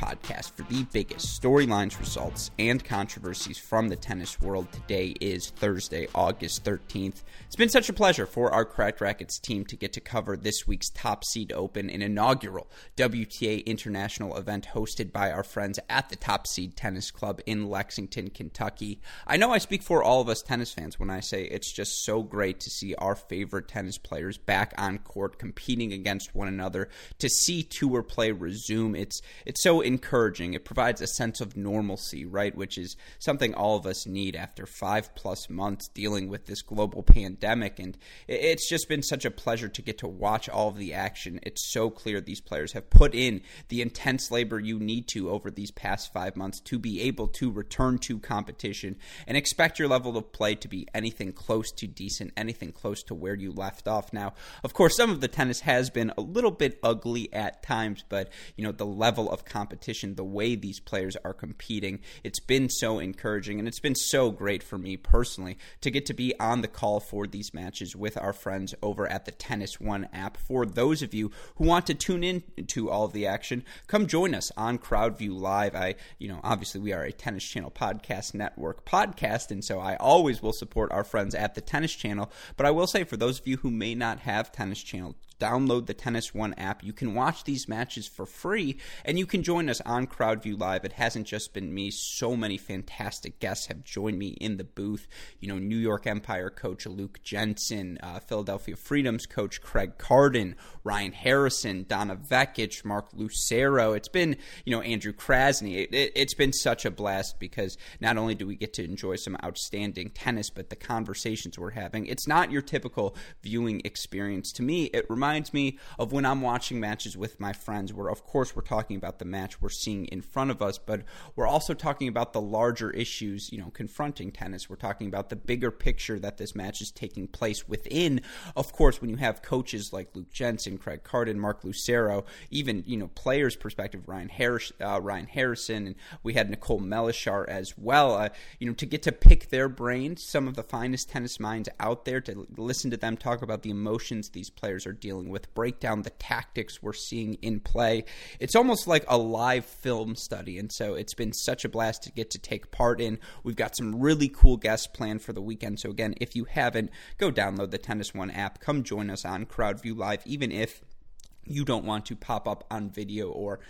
podcast for the biggest storylines, results, and controversies from the tennis world. Today is Thursday, August 13th. It's been such a pleasure for our Cracked Rackets team to get to cover this week's Top Seed Open, an inaugural WTA international event hosted by our friends at the Top Seed Tennis Club in Lexington, Kentucky. I know I speak for all of us tennis fans when I say it's just so great to see our favorite tennis players back on court competing against one another, to see tour play resume. It's so encouraging. It provides a sense of normalcy, right, which is something all of us need after 5+ months dealing with this global pandemic. And it's just been such a pleasure to get to watch all of the action. It's so clear these players have put in the intense labor you need to over these past 5 months to be able to return to competition and expect your level of play to be anything close to decent, anything close to where you left off. Now, of course, some of the tennis has been a little bit ugly at times, but, you know, the level of competition, the way these players are competing, it's been so encouraging, and it's been so great for me personally to get to be on the call for these matches with our friends over at the Tennis One app. For those of you who want to tune in to all of the action, come join us on CrowdView Live. Obviously we are a Tennis Channel podcast network podcast, and so I always will support our friends at the Tennis Channel, but I will say for those of you who may not have Tennis Channel, download the Tennis One app. You can watch these matches for free, and you can join us on CrowdView Live. It hasn't just been me. So many fantastic guests have joined me in the booth. You know, New York Empire coach Luke Jensen, Philadelphia Freedom's coach Craig Kardon, Ryan Harrison, Donna Vekic, Mark Lucero. It's been, Andrew Krasny. It's been such a blast because not only do we get to enjoy some outstanding tennis, but the conversations we're having. It's not your typical viewing experience. To me, it reminds me of when I'm watching matches with my friends, where of course we're talking about the match we're seeing in front of us, but we're also talking about the larger issues, confronting tennis. We're talking about the bigger picture that this match is taking place within. Of course, when you have coaches like Luke Jensen, Craig Kardon, Mark Lucero, even, players' perspective, Ryan Harrison, and we had Nicole Melishar as well, to get to pick their brains, some of the finest tennis minds out there, to listen to them talk about the emotions these players are dealing with, break down the tactics we're seeing in play. It's almost like a live film study, and so it's been such a blast to get to take part in. We've got some really cool guests planned for the weekend, so again, if you haven't, go download the Tennis One app, come join us on CrowdView Live, even if you don't want to pop up on video or,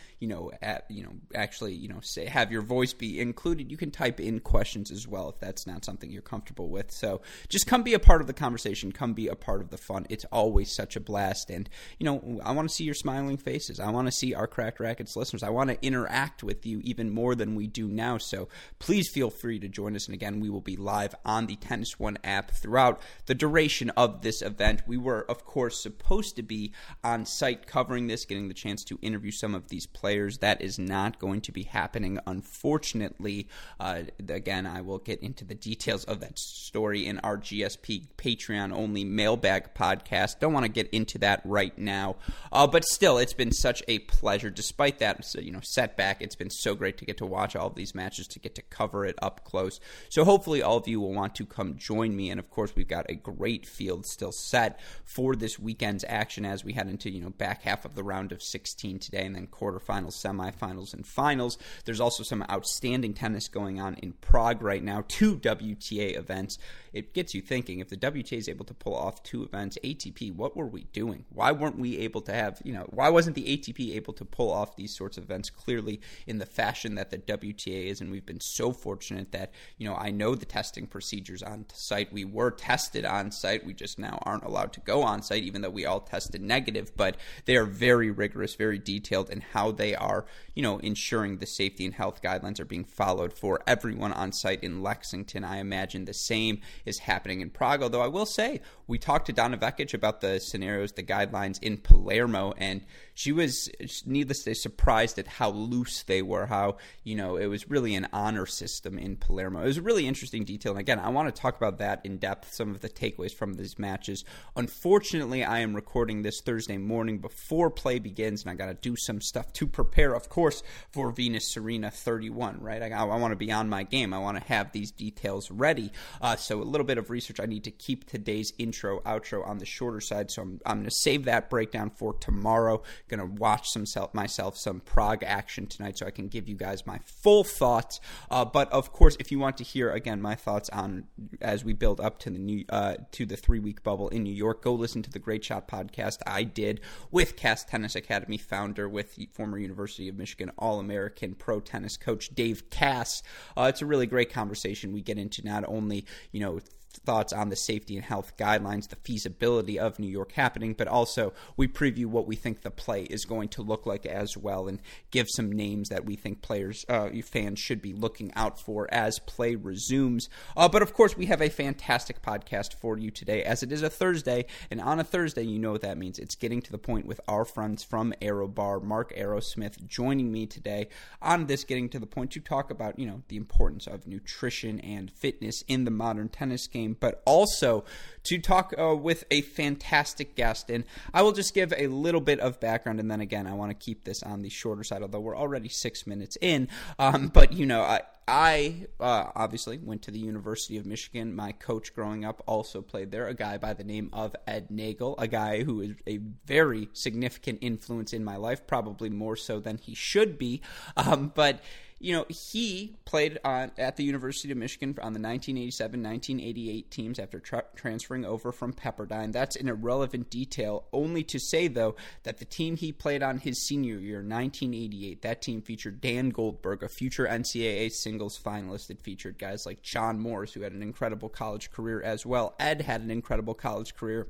say have your voice be included. You can type in questions as well if that's not something you're comfortable with. So just come be a part of the conversation. Come be a part of the fun. It's always such a blast. And, I want to see your smiling faces. I want to see our Cracked Rackets listeners. I want to interact with you even more than we do now. So please feel free to join us. And again, we will be live on the Tennis One app throughout the duration of this event. We were, of course, supposed to be on site covering this, getting the chance to interview some of these players. That is not going to be happening, unfortunately. Again, I will get into the details of that story in our GSP Patreon-only mailbag podcast. Don't want to get into that right now. But still, it's been such a pleasure. Despite that, setback, it's been so great to get to watch all of these matches, to get to cover it up close. So hopefully all of you will want to come join me. And, of course, we've got a great field still set for this weekend's action as we head into, back half of the round of 16 today, and then quarterfinals, semifinals, and finals. There's also some outstanding tennis going on in Prague right now, 2 WTA events. It gets you thinking, if the WTA is able to pull off 2 events, ATP, what were we doing? Why weren't we able to have, why wasn't the ATP able to pull off these sorts of events clearly in the fashion that the WTA is? And we've been so fortunate that, I know the testing procedures on site. We were tested on site. We just now aren't allowed to go on site, even though we all tested negative. But they are very rigorous, very detailed in how they are, you know, ensuring the safety and health guidelines are being followed for everyone on site in Lexington. I imagine the same is happening in Prague, although I will say we talked to Donna Vekic about the scenarios, the guidelines in Palermo, and she was, needless to say, surprised at how loose they were, how, you know, it was really an honor system in Palermo. It was a really interesting detail, and again, I want to talk about that in depth, some of the takeaways from these matches. Unfortunately, I am recording this Thursday morning before play begins, and I got to do some stuff to prepare, of course, for Venus Serena 31, right? I want to be on my game. I want to have these details ready. So a little bit of research. I need to keep today's intro, outro on the shorter side, so I'm going to save that breakdown for tomorrow. Going to watch myself some Prague action tonight so I can give you guys my full thoughts. But, of course, if you want to hear, again, my thoughts on as we build up to the three-week bubble in New York, go listen to the Great Shot podcast I did with Cass Tennis Academy founder, with former University of Michigan All-American pro tennis coach Dave Cass. It's a really great conversation. We get into not only, you know, thoughts on the safety and health guidelines, the feasibility of New York happening, but also we preview what we think the play is going to look like as well, and give some names that we think players, fans should be looking out for as play resumes. But of course, we have a fantastic podcast for you today, as it is a Thursday, and on a Thursday, you know what that means. It's getting to the point with our friends from AeroBar, Mark Aerosmith, joining me today on this Getting to the Point to talk about, you know, the importance of nutrition and fitness in the modern tennis game, but also to talk with a fantastic guest. And I will just give a little bit of background, and then again, I want to keep this on the shorter side, although we're already 6 minutes in. But, you know, I obviously went to the University of Michigan. My coach growing up also played there, a guy by the name of Ed Nagel, a guy who is a very significant influence in my life, probably more so than he should be. But you know, he played at the University of Michigan on the 1987-1988 teams after transferring over from Pepperdine. That's an irrelevant detail, only to say, though, that the team he played on his senior year, 1988, that team featured Dan Goldberg, a future NCAA singles finalist. It featured guys like John Morris, who had an incredible college career as well. Ed had an incredible college career.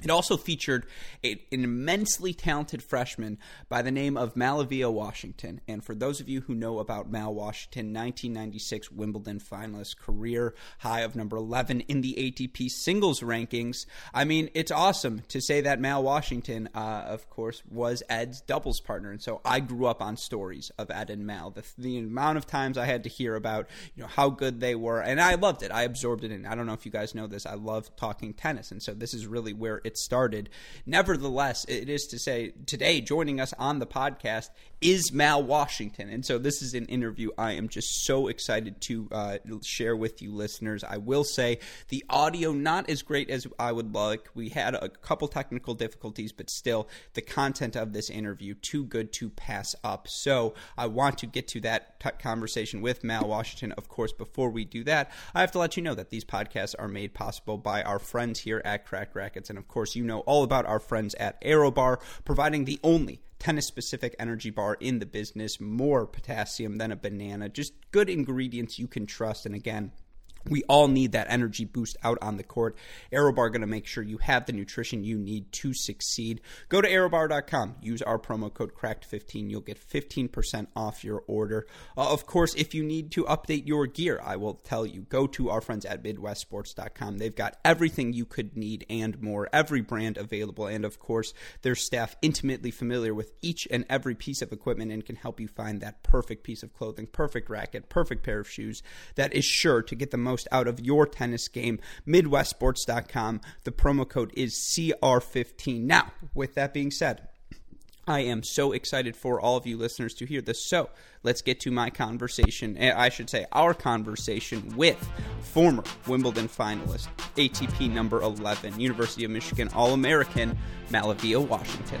It also featured an immensely talented freshman by the name of MaliVai Washington. And for those of you who know about Mal Washington, 1996 Wimbledon finalist, career high of number 11 in the ATP singles rankings. I mean, it's awesome to say that Mal Washington, of course, was Ed's doubles partner. And so I grew up on stories of Ed and Mal. The amount of times I had to hear about, you know, how good they were. And I loved it. I absorbed it. And I don't know if you guys know this, I love talking tennis. And so this is really where it started. Nevertheless, it is to say today joining us on the podcast is Mal Washington. And so this is an interview I am just so excited to share with you listeners. I will say the audio not as great as I would like. We had a couple technical difficulties, but still the content of this interview too good to pass up. So I want to get to that conversation with Mal Washington. Of course, before we do that, I have to let you know that these podcasts are made possible by our friends here at Cracked Rackets. And of course, you know all about our friends at AeroBar, providing the only tennis-specific energy bar in the business, more potassium than a banana, just good ingredients you can trust. And again, we all need that energy boost out on the court. AeroBar going to make sure you have the nutrition you need to succeed. Go to aerobar.com. Use our promo code CRACKED15. You'll get 15% off your order. Of course, if you need to update your gear, I will tell you, go to our friends at MidwestSports.com. They've got everything you could need and more, every brand available. And of course, their staff intimately familiar with each and every piece of equipment and can help you find that perfect piece of clothing, perfect racket, perfect pair of shoes that is sure to get the most out of your tennis game. MidwestSports.com. The promo code is CR15. Now, with that being said, I am so excited for all of you listeners to hear this. So let's get to my conversation, I should say our conversation, with former Wimbledon finalist, ATP number 11, University of Michigan All-American, MaliVai Washington.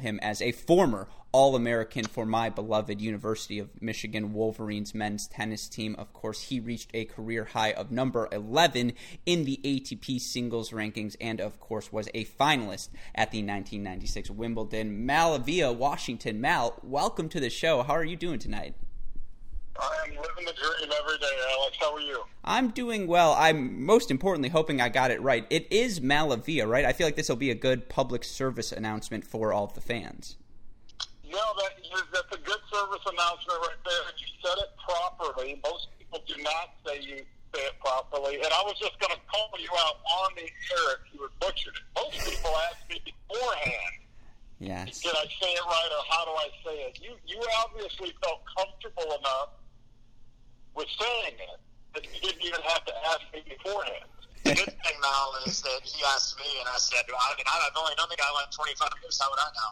him as a former All-American for my beloved University of Michigan Wolverines men's tennis team. Of course, he reached a career high of number 11 in the ATP singles rankings and, of course, was a finalist at the 1996 Wimbledon. MaliVai Washington. Mal, welcome to the show. How are you doing tonight? I am living the dream every day, Alex. How are you? I'm doing well. I'm most importantly hoping I got it right. It is MaliVai, right? I feel like this will be a good public service announcement for all of the fans. No, that's a good service announcement right there. You said it properly. Most people do not say it properly. And I was just going to call you out on the air if you had butchered it. Most people ask me beforehand. Yes. Did I say it right or how do I say it? You obviously felt comfortable enough with saying it that you didn't even have to ask me beforehand. The good thing, Mal, is that he asked me and I said, I've only known the guy like 25 years. How would I know?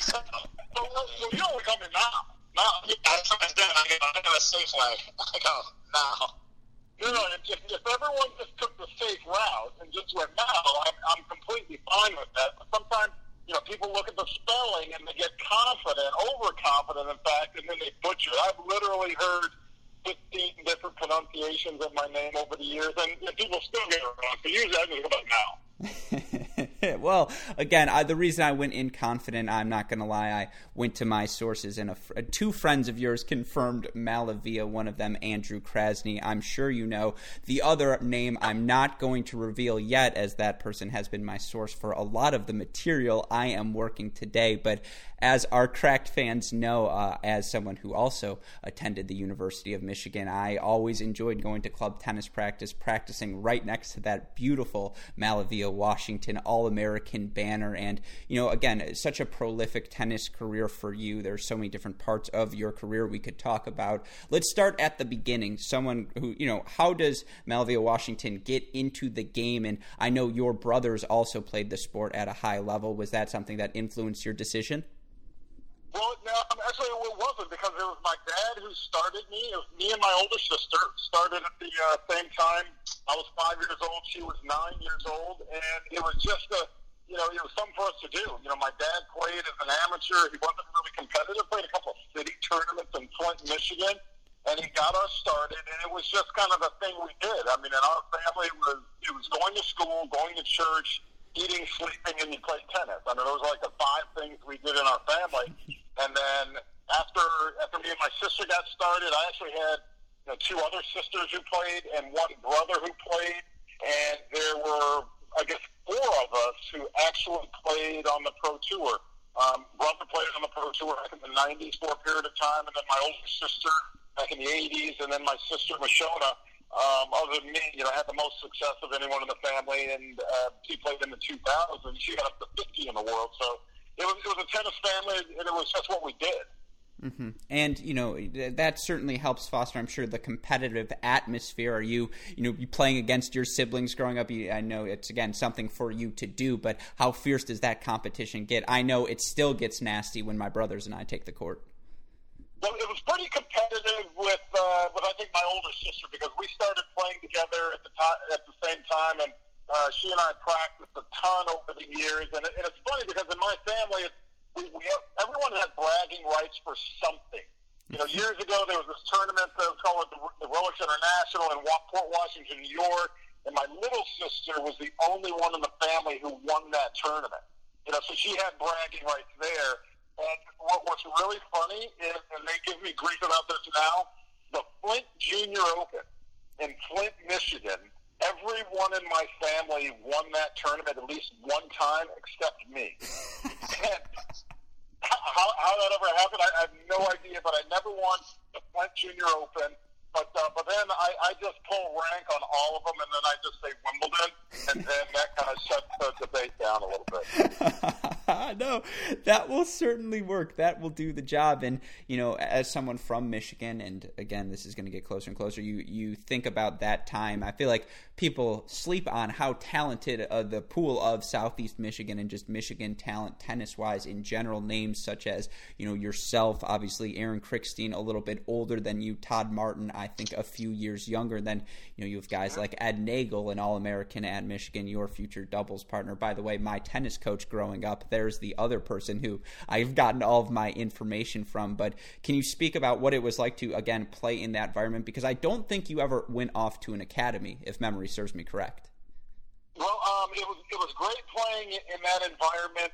So, well, you only come in now. Now, I go a safe way. I go, now. You know, if everyone just took the safe route and just went, now, I'm completely fine with that. But sometimes, you know, people look at the spelling and they get confident, overconfident, in fact, and then they butcher. I've literally heard 15 different pronunciations of my name over the years, and people still get it wrong. So usually I just go back now. Well, again, the reason I went in confident, I'm not going to lie, I went to my sources, and two friends of yours confirmed MaliVai, one of them Andrew Krasny. I'm sure you know the other name I'm not going to reveal yet, as that person has been my source for a lot of the material I am working today, but as our Cracked fans know, as someone who also attended the University of Michigan, I always enjoyed going to club tennis practice, practicing right next to that beautiful MaliVai Washington All-American banner. And, you know, again, such a prolific tennis career for you. There are so many different parts of your career we could talk about. Let's start at the beginning. Someone who, you know, how does MaliVai Washington get into the game? And I know your brothers also played the sport at a high level. Was that something that influenced your decision? Well, no, actually it wasn't, because it was my dad who started me. It was me and my older sister started at the same time. I was 5 years old. She was 9 years old. And it was just it was something for us to do. You know, my dad played as an amateur. He wasn't really competitive. Played a couple of city tournaments in Flint, Michigan. And he got us started. And it was just kind of a thing we did. I mean, in our family, it was going to school, going to church, eating, sleeping, and you play tennis. I mean, those were like the five things we did in our family. And then after me and my sister got started, I actually had two other sisters who played and one brother who played. And there were, I guess, four of us who actually played on the pro tour. Brother played on the pro tour back in the 90s for a period of time, and then my older sister back in the 80s, and then my sister Mashona. Other than me, had the most success of anyone in the family, and she played in the 2000s. She got up to 50 in the world, so it was a tennis family, and it was just what we did. Mm-hmm. And, that certainly helps foster, I'm sure, the competitive atmosphere. Are you playing against your siblings growing up? I know it's, again, something for you to do, but how fierce does that competition get? I know it still gets nasty when my brothers and I take the court. Well, it was pretty competitive with I think my older sister, because we started playing together at the same time, and she and I practiced a ton over the years. And it's funny because in my family, everyone has bragging rights for something. You know, years ago there was this tournament that was called the Rolex International in Port Washington, New York, and my little sister was the only one in the family who won that tournament. You know, so she had bragging rights there. And what's really funny is, and they give me grief about this now, the Flint Junior Open in Flint, Michigan, everyone in my family won that tournament at least one time except me. And how that ever happened, I have no idea, but I never won the Flint Junior Open. But then I just pull rank on all of them, and then I just say Wimbledon, and then that kind of shuts the debate down a little bit. No, that will certainly work. That will do the job. And, you know, as someone from Michigan, and again, this is going to get closer and closer, you think about that time. I feel like people sleep on how talented the pool of Southeast Michigan and just Michigan talent tennis-wise in general, names such as, you know, yourself, obviously Aaron Krickstein, a little bit older than you, Todd Martin, I think a few years younger than, you know, you have guys like Ed Nagel, an All-American at Michigan, your future doubles partner. By the way, my tennis coach growing up, there's the other person who I've gotten all of my information from. But can you speak about what it was like to, again, play in that environment? Because I don't think you ever went off to an academy, if memory serves me correct. Well, it was great playing in that environment.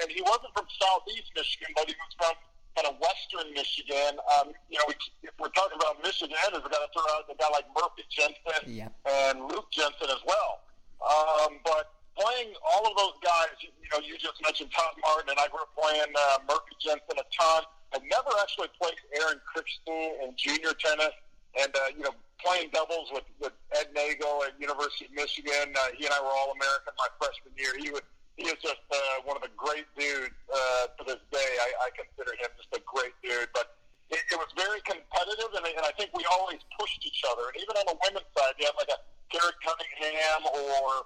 And he wasn't from Southeast Michigan, but he was from kind of Western Michigan. You know, if we're talking about Michigan, we've got to throw out a guy like Murphy Jensen and Luke Jensen as well. But playing all of those guys, you know, you just mentioned Todd Martin, and I grew up playing Murphy Jensen a ton. I never actually played Aaron Krickstein in junior tennis, and, you know, playing doubles with Ed Nagel at University of Michigan. He and I were All-American my freshman year. He is just one of the great dudes to this day. I consider him just a great dude. But it was very competitive, and I think we always pushed each other. And even on the women's side, you have like a Garrett Cunningham or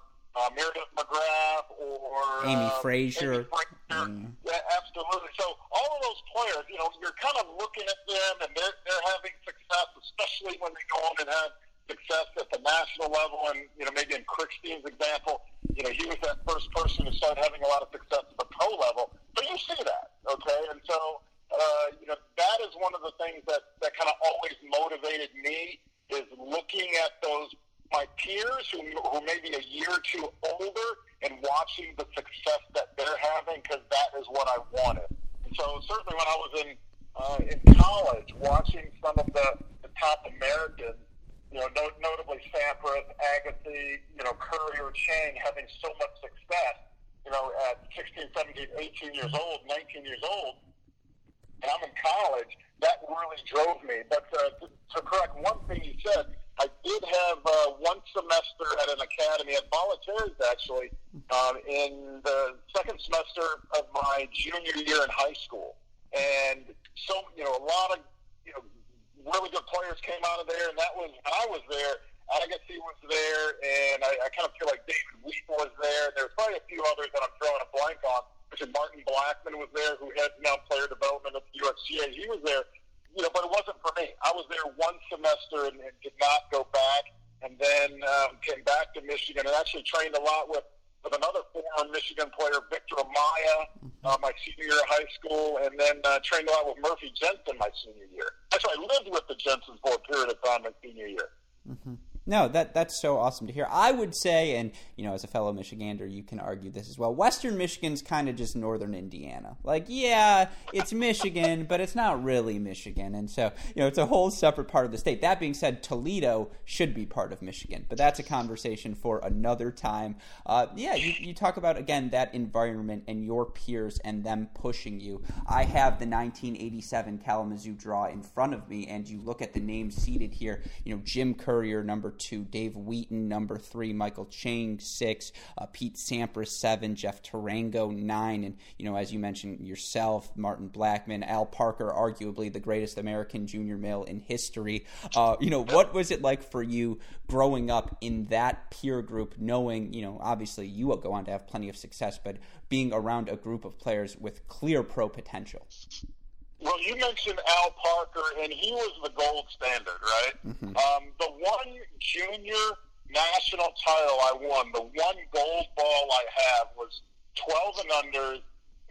Meredith McGrath or Amy Frazier. Mm. Yeah, absolutely. So all of those players, you know, you're kind of looking at them, and they're having success, especially when they go on and have success at the national level. And, you know, maybe in Krickstein's example, you know, he was that first person to start having a lot of success at the pro level. But you see that, okay? And so, you know, that is one of the things that kind of always motivated me, is looking at those, my peers who may be a year or two older, and watching the success that they're having, because that is what I wanted. And so certainly when I was in college, watching some of the top Americans, you know, notably Sampras, Agassi, you know, Curry or Chang, having so much success, you know, at 16, 17, 18 years old, 19 years old, and I'm in college, that really drove me. But to correct one thing you said, I did have one semester at an academy at Volunteers, actually, in the second semester of my junior year in high school. And so, you know, a lot of, you know, really good players came out of there, and that was when I was there. Agassi was there, and I kind of feel like David Wheat was there. And there's probably a few others that I'm drawing a blank on. Richard Martin Blackman was there, who heads now player development at the USGA. He was there, you know, but it wasn't for me. I was there one semester and did not go back, and then came back to Michigan and actually trained a lot with another former Michigan player, Victor Amaya, my senior year of high school, and then trained a lot with Murphy Jensen my senior year. Actually, I lived with the Jensens for a period of time my senior year. Mm-hmm. No, that's so awesome to hear. I would say, and, you know, as a fellow Michigander, you can argue this as well, Western Michigan's kind of just northern Indiana. Like, yeah, it's Michigan, but it's not really Michigan. And so, you know, it's a whole separate part of the state. That being said, Toledo should be part of Michigan, but that's a conversation for another time. You talk about, again, that environment and your peers and them pushing you. I have the 1987 Kalamazoo draw in front of me, and you look at the names seated here, you know, Jim Currier, number 2, Dave Wheaton, number 3, Michael Chang, 6, Pete Sampras, 7, Jeff Tarango, 9, and, you know, as you mentioned yourself, Martin Blackman, Al Parker, arguably the greatest American junior male in history. You know, what was it like for you growing up in that peer group, knowing, you know, obviously you will go on to have plenty of success, but being around a group of players with clear pro potential? Well, you mentioned Al Parker, and he was the gold standard, right? Mm-hmm. The one junior national title I won, the one gold ball I have, was 12 and under,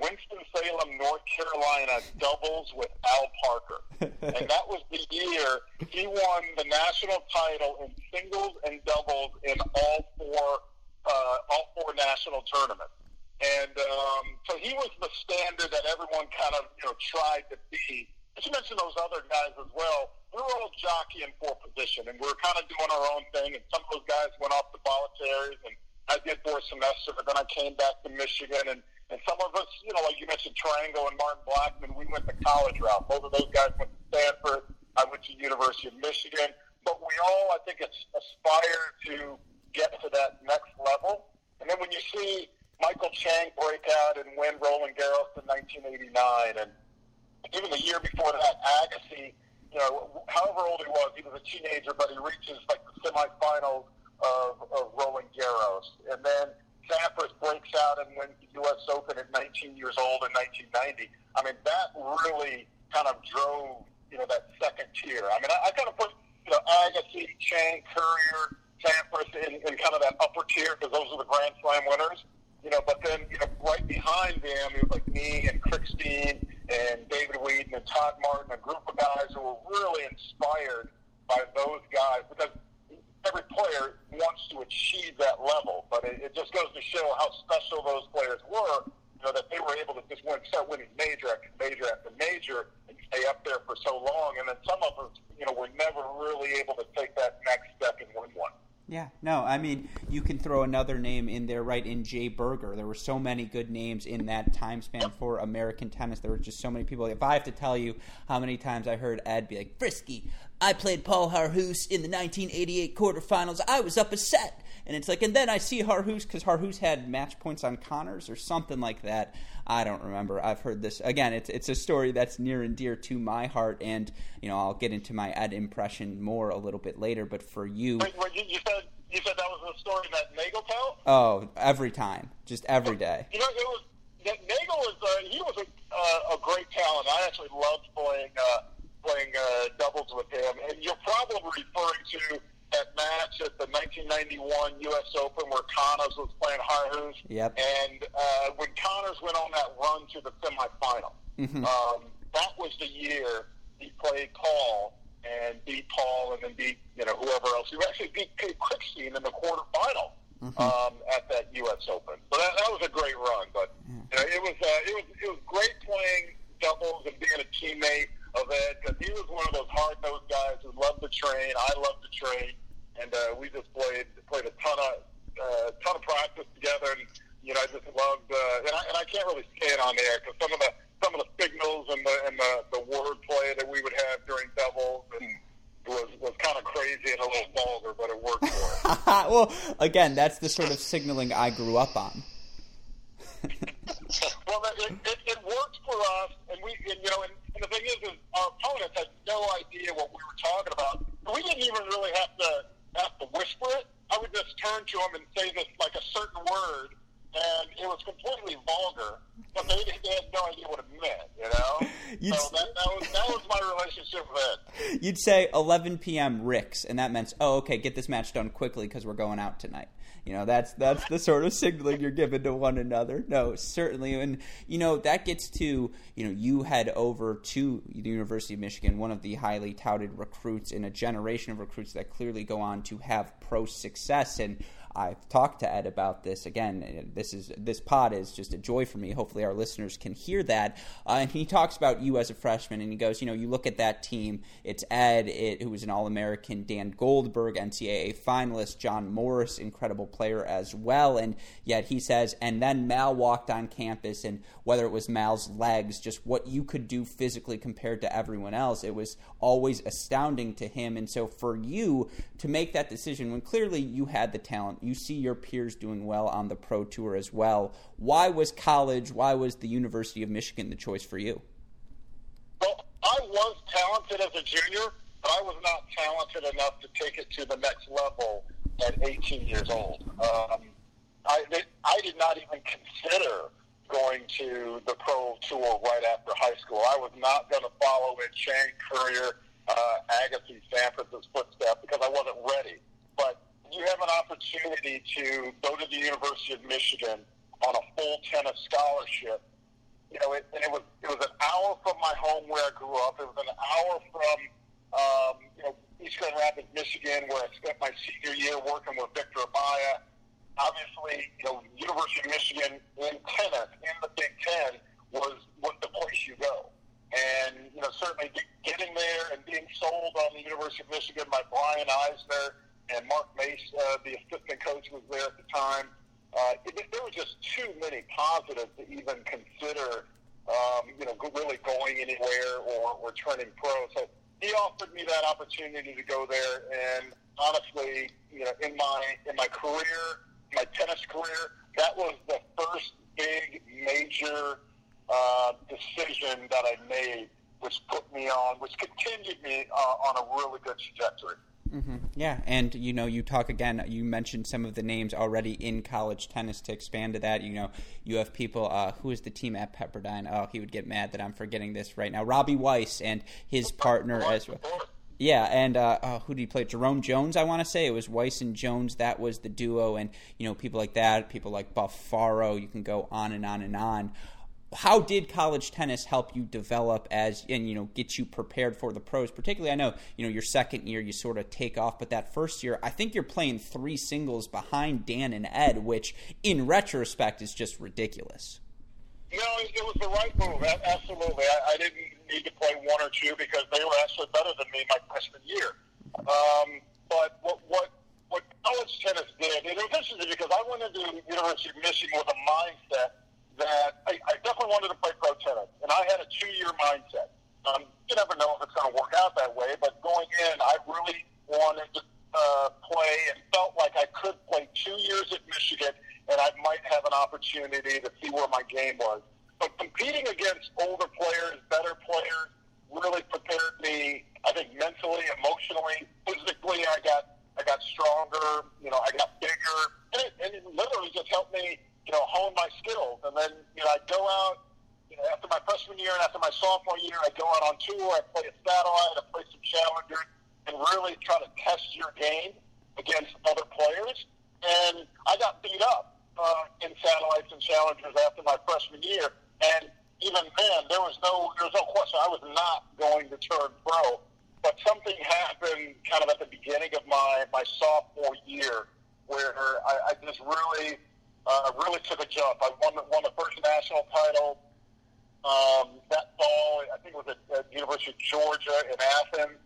Winston-Salem, North Carolina, doubles with Al Parker. And that was the year he won the national title in singles and doubles in all four national tournaments. And so he was the standard that everyone kind of, you know, tried to be. But you mentioned those other guys as well. We were all jockeying for position, and we were kind of doing our own thing. And some of those guys went off to volunteers, and I did for a semester, but then I came back to Michigan. And some of us, you know, like you mentioned, Tarango and Martin Blackman, we went the college route. Both of those guys went to Stanford. I went to University of Michigan. But we all, I think, aspire to get to that next level. And then when you see Michael Chang breakout and win Roland Garros in 1989, and even the year before that, Agassi, you know, however old he was, he was a teenager, but he reaches like the semifinals of Roland Garros, and then Sampras breaks out and wins the U.S. Open at 19 years old in 1990. I mean, that really kind of drove, you know, that second tier. I mean, I kind of put, you know, Agassi, Chang, Courier, Sampras in kind of that upper tier because those are the Grand Slam winners. You know, but then, you know, right behind them, it was like me and Crickstein and David Wheaton and Todd Martin, a group of guys who were really inspired by those guys because every player wants to achieve that level. But it just goes to show how special those players were, you know, that they were able to just start winning major after major after major and stay up there for so long. And then some of us, you know, were never really able to take that next step and win one. Yeah, no, I mean, you can throw another name in there, right, in Jay Berger. There were so many good names in that time span for American tennis. There were just so many people. If I have to tell you how many times I heard Ed be like, Frisky, I played Paul Harhouse in the 1988 quarterfinals. I was up a set. And it's like, and then I see Harhouse because Harhouse had match points on Connors or something like that. I don't remember. I've heard this. Again, it's a story that's near and dear to my heart, and you know, I'll get into my Ed impression more a little bit later. But for you, wait, you said that was a story that Nagel tells? Oh, every time, just every day. You know, it was Nagel was he was a great talent. I actually loved playing doubles with him, and you're probably referring to that match at the 1991 U.S. Open where Connors was playing Harhouse. Yep. And when Connors went on that run to the semifinal, mm-hmm. That was the year he played Paul and then beat, you know, whoever else. He actually beat Kate Crickstein in the quarterfinal at that U.S. Open. So that was a great run. But you know, it was great playing doubles and being a teammate of Ed, because he was one of those hard-nosed guys who loved to train. I loved to train, and we just played a ton of practice together. And you know, I just loved, and I can't really say it on air because some of the signals and the wordplay that we would have during doubles and was kind of crazy and a little vulgar, but it worked for us. Well, again, that's the sort of signaling I grew up on. Well, it worked for us, and the thing is our opponents had no idea what we were talking about. We didn't even really have to whisper it. I would just turn to them and say this like a certain word, and it was completely vulgar, but they had no idea what it meant, you know? So that was my relationship with it. You'd say 11 p.m. Rick's, and that meant, oh, okay, get this match done quickly because we're going out tonight. You know, that's the sort of signaling you're giving to one another. No, certainly. And, you know, that gets to, you know, you head over to the University of Michigan, one of the highly touted recruits in a generation of recruits that clearly go on to have pro success. And I've talked to Ed about this. Again, this pod is just a joy for me. Hopefully our listeners can hear that. And he talks about you as a freshman, and he goes, you know, you look at that team, it's Ed, who was an All-American, Dan Goldberg, NCAA finalist, John Morris, incredible player as well, and yet he says, and then Mal walked on campus, and whether it was Mal's legs, just what you could do physically compared to everyone else, it was always astounding to him. And so for you to make that decision when clearly you had the talent, you see your peers doing well on the pro tour as well. Why was the University of Michigan the choice for you? Well, I was talented as a junior, but I was not talented enough to take it to the next level at 18 years old. I did not even consider going to the pro tour right after high school. I was not going to follow in Chang, Courier, Agassi, Sampras' footsteps because I wasn't ready. But you have an opportunity to go to the University of Michigan on a full tennis scholarship. You know, it was an hour from my home where I grew up. It was an hour from you know, East Grand Rapids, Michigan, where I spent my senior year working with Victor Amaya. Obviously, you know, University of Michigan in tennis, in the Big Ten, was the place you go. And, you know, certainly getting there and being sold on the University of Michigan by Brian Eisner and Mark Mace, the assistant coach was there at the time. There were just too many positives to even consider, you know, really going anywhere or turning pro. So he offered me that opportunity to go there, and honestly, you know, in my career, my tennis career, that was the first big major decision that I made, which put me on, which continued me on a really good trajectory. Mm-hmm. Yeah, and you know, you talk again, you mentioned some of the names already in college tennis to expand to that. You know, you have people, who is the team at Pepperdine? Oh, he would get mad that I'm forgetting this right now. Robbie Weiss and his partner as well. Yeah, and who did he play? Jerome Jones, I want to say. It was Weiss and Jones. That was the duo, and you know, people like that, people like Buffaro. You can go on and on and on. How did college tennis help you develop as, and you know, get you prepared for the pros? Particularly, I know, you know, your second year you sort of take off, but that first year, I think you're playing three singles behind Dan and Ed, which in retrospect is just ridiculous. No, it was the right move. Absolutely, I didn't need to play one or two because they were actually better than me my freshman year. But what college tennis did, and it was interesting because I went into the University of Michigan with a mindset that I definitely wanted to play pro tennis, and I had a 2-year mindset. You never know if it's going to work out that way, but going in, I really wanted to play and felt like I could play 2 years at Michigan, and I might have an opportunity to see where my game was. But competing against older players, better players, really prepared me, I think, mentally, emotionally, physically. I got stronger, you know, I got bigger, and it literally just helped me, you know, hone my skills. And then, you know, I go out, you know, after my freshman year and after my sophomore year, I go out on tour, I play a satellite, I play some challengers, and really try to test your game against other players. And I got beat up in satellites and challengers after my freshman year. And even then, there was no question. I was not going to turn pro. But something happened kind of at the beginning of my sophomore year where I just really took a jump. I won the first national title that fall. I think it was at the University of Georgia in Athens.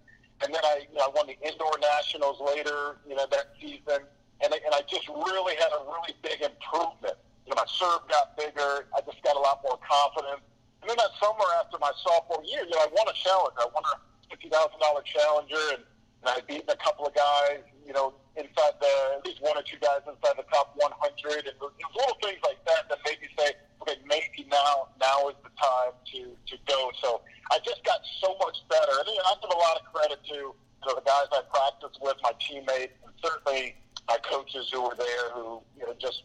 And then I won the indoor nationals later, you know, that season. And I just really had a really big improvement. You know, my serve got bigger. I just got a lot more confident. And then that summer after my sophomore year, you know, I won a challenge. I won a $50,000 challenger, and I beat a couple of guys, you know, inside at least one or two guys inside the top 100. And it was little things like that that made me say, okay, maybe now is the time to go. So I just got so much better. And you know, I give a lot of credit to, you know, the guys I practiced with, my teammates, and certainly my coaches who were there, who, you know, just,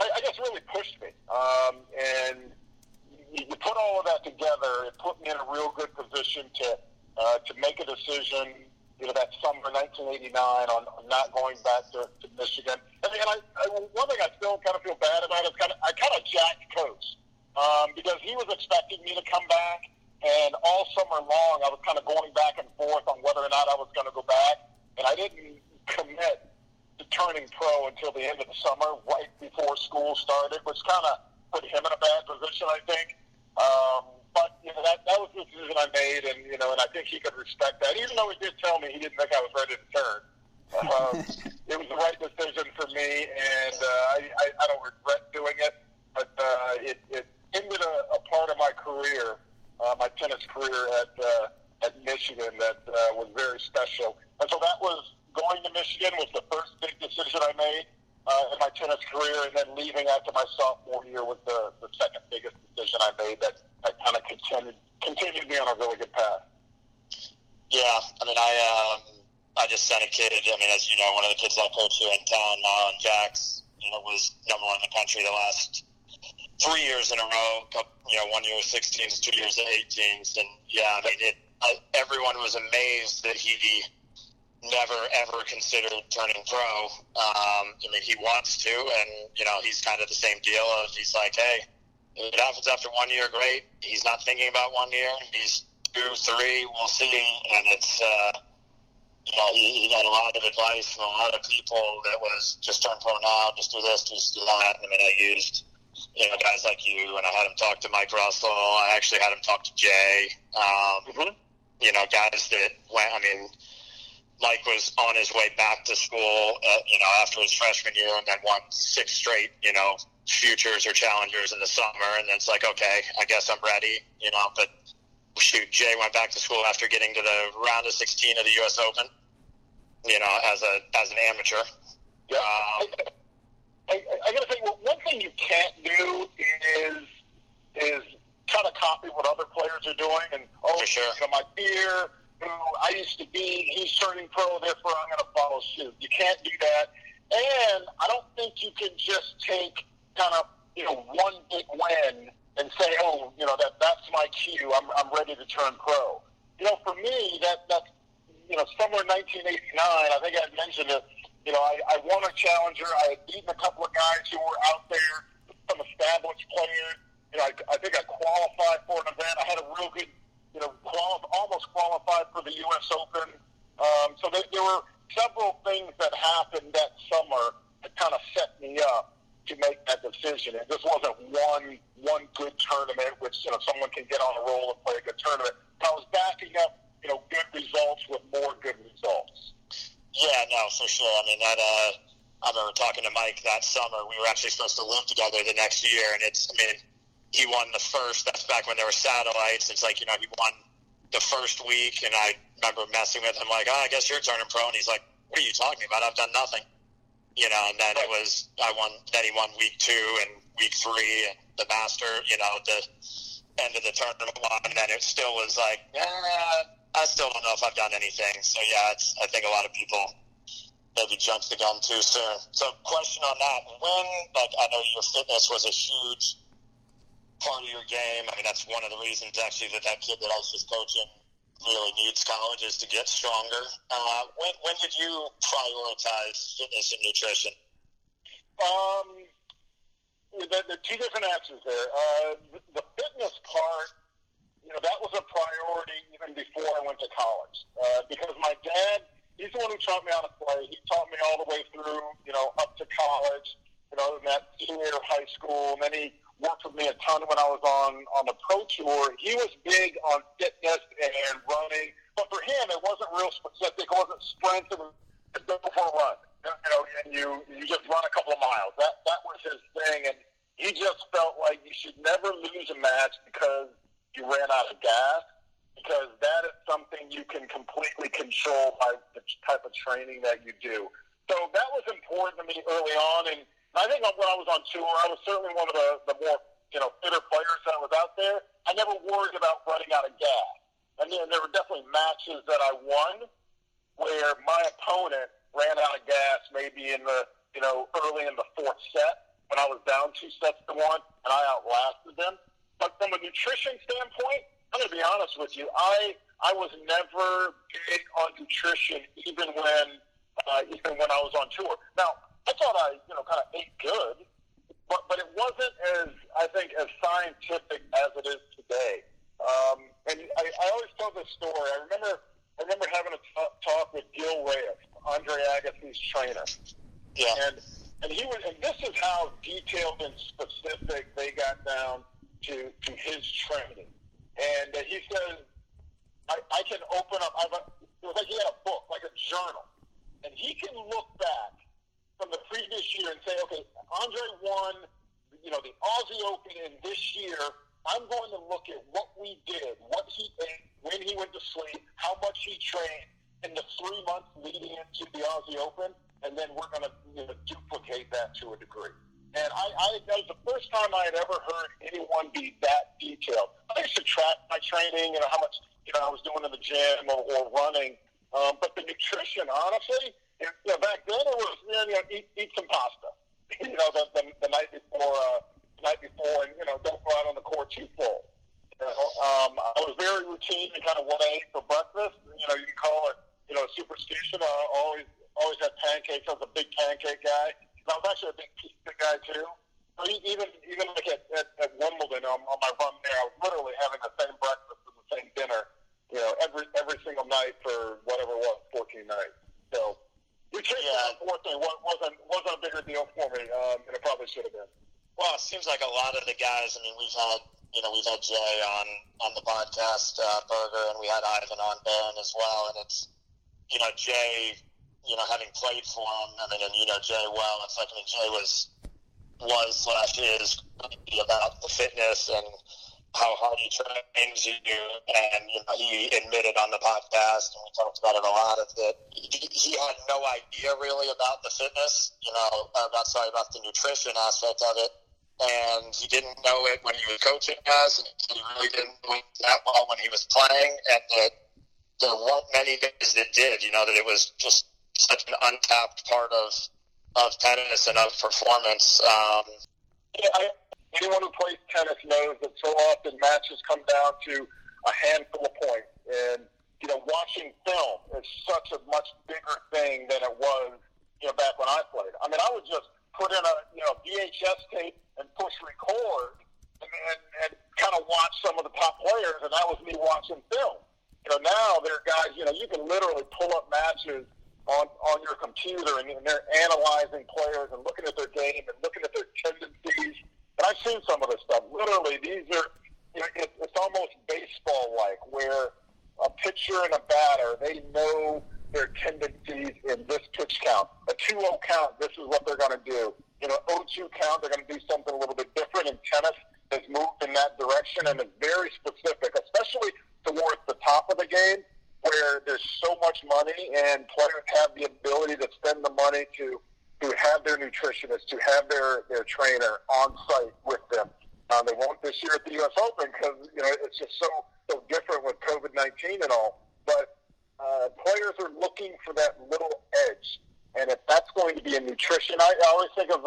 I guess really pushed me. And you put all of that together, it put me in a real good position to make a decision, you know, that summer 1989 on not going back to Michigan. And one thing I still kind of feel bad about is I kind of jacked coach because he was expecting me to come back. And all summer long, I was kind of going back and forth on whether or not I was going to go back. And I didn't commit to turning pro until the end of the summer, right before school started, which kind of put him in a bad position, I think. But you know, that was the decision I made, and you know, and I think he could respect that, even though he did tell me he didn't think I was ready to turn. It was the right decision for me, and I don't regret doing it. But it ended a part of my career, my tennis career at Michigan, that was very special, and so that was. Going to Michigan was the first big decision I made in my tennis career, and then leaving after my sophomore year was the second biggest decision I made that kind of continued me on a really good path. Yeah, I mean, I just sent a kid, I mean, as you know, one of the kids I coach here in town, Marlon Jacks, you know, was number one in the country the last 3 years in a row. You know, 1 year with 16s, 2 years with 18s, and yeah, I mean, everyone was amazed that he never ever considered turning pro. I mean, he wants to, and you know, he's kind of the same deal of, he's like, hey, if it happens after 1 year, great. He's not thinking about 1 year. He's 2, 3, we'll see. And it's you know, he got a lot of advice from a lot of people that was just turn pro now, just do this, just do that. I mean, I used, you know, guys like you, and I had him talk to Mike Russell. I actually had him talk to Jay. You know, guys that went, I mean, Mike was on his way back to school, you know, after his freshman year, and then won 6 straight, you know, futures or challengers in the summer. And it's like, okay, I guess I'm ready, you know. But shoot, Jay went back to school after getting to the round of 16 of the U.S. Open, you know, as an amateur. Yeah. I gotta say, well, one thing you can't do is kind of copy what other players are doing. And oh, sure. You know, my peer who I used to be, he's turning pro, therefore I'm going to follow suit. You can't do that. And I don't think you can just take kind of, you know, one big win and say, oh, you know, that's my cue. I'm ready to turn pro. You know, for me, that's you know, somewhere in 1989, I think I mentioned it. You know, I won a challenger. I had beaten a couple of guys who were out there, some established players. You know, I think I qualified for an event. I had a real good, you know, almost qualified for the U.S. Open. So there were several things that happened that summer that kind of set me up to make that decision. It just wasn't one good tournament, which, you know, someone can get on a roll and play a good tournament. But I was backing up, you know, good results with more good results. Yeah, no, for sure. I mean, that I remember talking to Mike that summer. We were actually supposed to live together the next year, and it's, I mean, he won the first. That's back when there were satellites. It's like, you know, he won the first week, and I remember messing with him like, oh, I guess you're turning pro. And he's like, what are you talking about? I've done nothing. You know, and then it was, I won, then he won week 2 and week 3, and the master, you know, the end of the tournament won, and then it still was like, I still don't know if I've done anything. So, yeah, it's, I think a lot of people maybe jumped the gun too soon. So, question on that, when, like, I know your fitness was a huge part of your game. I mean, that's one of the reasons, actually, that kid that I was just coaching really needs college, is to get stronger. When did you prioritize fitness and nutrition? There are two different answers there. The fitness part, you know, that was a priority even before I went to college. Because my dad, he's the one who taught me how to play. He taught me all the way through, you know, up to college, you know, in that senior year of high school. And then he worked with me a ton when I was on the pro tour. He was big on fitness and running. But for him, it wasn't real specific. It wasn't sprints. It was go for a run. You know, and you just run a couple of miles. That was his thing. And he just felt like you should never lose a match because you ran out of gas, because that is something you can completely control by the type of training that you do. So that was important to me early on. And I think when I was on tour, I was certainly one of the more, you know, fitter players that was out there. I never worried about running out of gas. I mean, there were definitely matches that I won where my opponent ran out of gas maybe in the, you know, early in the 4th set when I was down 2-1, and I outlasted them. But from a nutrition standpoint, I'm going to be honest with you, I was never big on nutrition even when I was on tour. Now, I thought I, you know, kind of ate good, but it wasn't as, I think, as scientific as it is today. And I always tell this story. I remember having a talk with Gil Reyes, Andre Agassi's trainer. Yeah. And he was, and this is how detailed and specific they got down to his training. And he says, I can open up. It was like he had a book, like a journal, and he can look back from the previous year and say, okay, Andre won, you know, the Aussie Open, and this year I'm going to look at what we did, what he ate, when he went to sleep, how much he trained in the 3 months leading into the Aussie Open, and then we're going to, you know, duplicate that to a degree. And I that was the first time I had ever heard anyone be that detailed. I used to track my training, you know, how much, you know, I was doing in the gym or running. But the nutrition, honestly, you know, back then it was, you know, eat some pasta, you know, the night before, and, you know, don't go out on the court too full. You know, I was very routine in kind of what I ate for breakfast. You know, you can call it, you know, a superstition. I always had pancakes. I was a big pancake guy. I was actually a big pizza guy too. So even like at Wimbledon, on my run there, I was literally having the same breakfast and the same dinner, you know, every single night for whatever it was, 14 nights. So nutrition, unfortunately, wasn't a bigger deal for me, and it probably should have been. Well, it seems like a lot of the guys. I mean, we've had Jay on the podcast, Berger, and we had Ivan on Barron as well. And it's, you know, Jay, you know, having played for him, I mean, and you know Jay well. It's like, I mean, Jay was / is about the fitness and how hard he trains you, and you know, he admitted on the podcast, and we talked about it a lot, of that he had no idea really about the fitness, about the nutrition aspect of it, and he didn't know it when he was coaching us, and he really didn't do it that well when he was playing, and that there weren't many guys that did, that it was just such an untapped part of tennis and of performance. Anyone who plays tennis knows that so often matches come down to a handful of points. And, watching film is such a much bigger thing than it was, back when I played. I mean, I would just put in a, VHS tape and push record and kind of watch some of the top players, and that was me watching film. Now there are guys, you can literally pull up matches on your computer, and they're analyzing players and looking at their game and looking at their tendencies. And I've seen some of this stuff. Literally, these are, it's almost baseball-like, where a pitcher and a batter, they know their tendencies in this pitch count. A 2-0 count, this is what they're going to do. 0-2 count, they're going to do something a little bit different. And tennis has moved in that direction, and it's very specific, especially towards the top of the game, where there's so much money and players have the ability to spend the money to have their nutritionist, to have their trainer on site with them. They won't this year at the U.S. Open because, it's just so different with COVID-19 and all. But players are looking for that little edge. And if that's going to be in nutrition, I always think of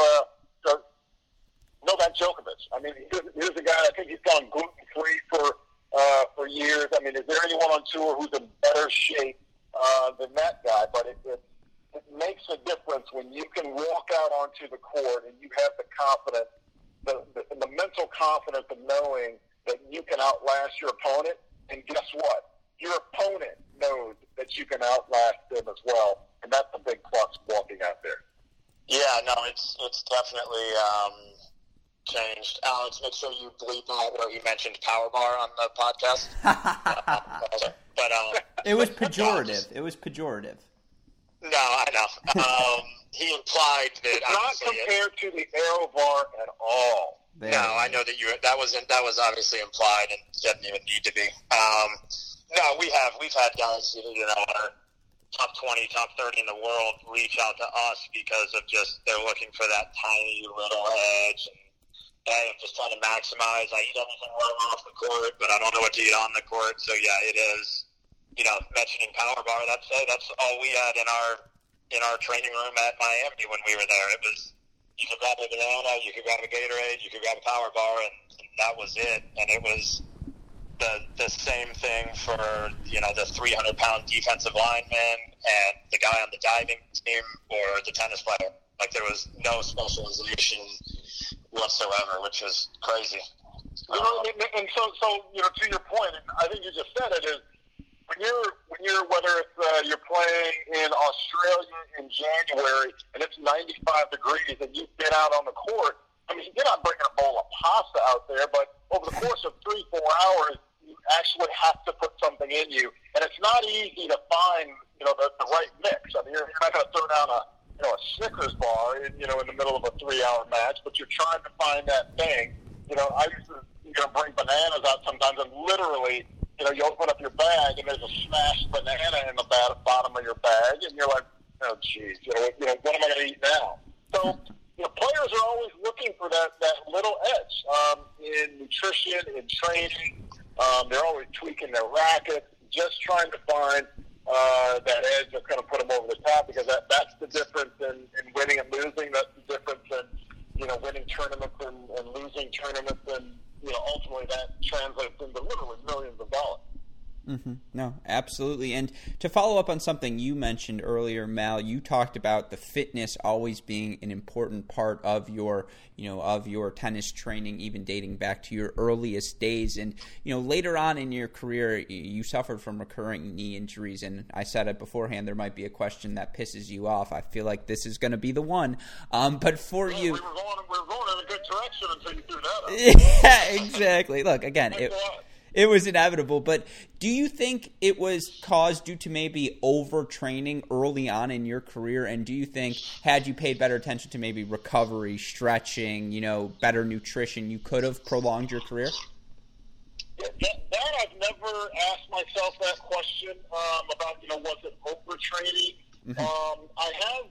Novak Djokovic. I mean, here's a guy, I think he's gone gluten-free for years. I mean, is there anyone on tour who's in better shape than that guy? But it makes a difference when you can walk out onto the court and you have the confidence, the mental confidence of knowing that you can outlast your opponent. And guess what? Your opponent knows that you can outlast them as well. And that's a big plus walking out there. Yeah, no, it's definitely changed. Alex, make sure you bleep out where you mentioned Power Bar on the podcast. It was pejorative. It was pejorative. No, I know. He implied that it's not compared to the AeroBar at all. There. No, I know that that was obviously implied and doesn't even need to be. No, we've had guys our top 20, top 30 in the world reach out to us because of just they're looking for that tiny little edge. Hey, I'm just trying to maximize. I eat everything well off the court, but I don't know what to eat on the court. So yeah, it is. Mentioning Power Bar, that's all we had in our training room at Miami when we were there. It was, you could grab a banana, you could grab a Gatorade, you could grab a Power Bar, and that was it. And it was the same thing for, the 300-pound defensive lineman and the guy on the diving team or the tennis player. Like, there was no specialization whatsoever, which was crazy. So, to your point, and I think you just said it, is, When you're whether it's you're playing in Australia in January and it's 95 degrees and you get out on the court, I mean, you're not bringing a bowl of pasta out there, but over the course of 3-4 hours, you actually have to put something in you, and it's not easy to find the right mix. I mean, you're not going to throw down a Snickers bar in the middle of a 3-hour match, but you're trying to find that thing. I used to bring bananas out sometimes and literally. You open up your bag and there's a smashed banana in the bottom of your bag, and you're like, oh, geez, what am I going to eat now? So, players are always looking for that little edge in nutrition, in training. They're always tweaking their racket, just trying to find that edge that's going to put them over the top, because that's the difference in winning and losing. That's the difference in, winning tournaments and losing tournaments, and ultimately that translates into literally millions of dollars. Mm-hmm. No, absolutely. And to follow up on something you mentioned earlier, Mal, you talked about the fitness always being an important part of your, tennis training, even dating back to your earliest days. And, later on in your career, you suffered from recurring knee injuries. And I said it beforehand, there might be a question that pisses you off. I feel like this is going to be the one. But for you, we were going in a good direction until you threw that up. Yeah, exactly. Look, again, it was inevitable, but do you think it was caused due to maybe overtraining early on in your career? And do you think, had you paid better attention to maybe recovery, stretching, better nutrition, you could have prolonged your career? never asked myself that question about, you know, was it overtraining? Mm-hmm.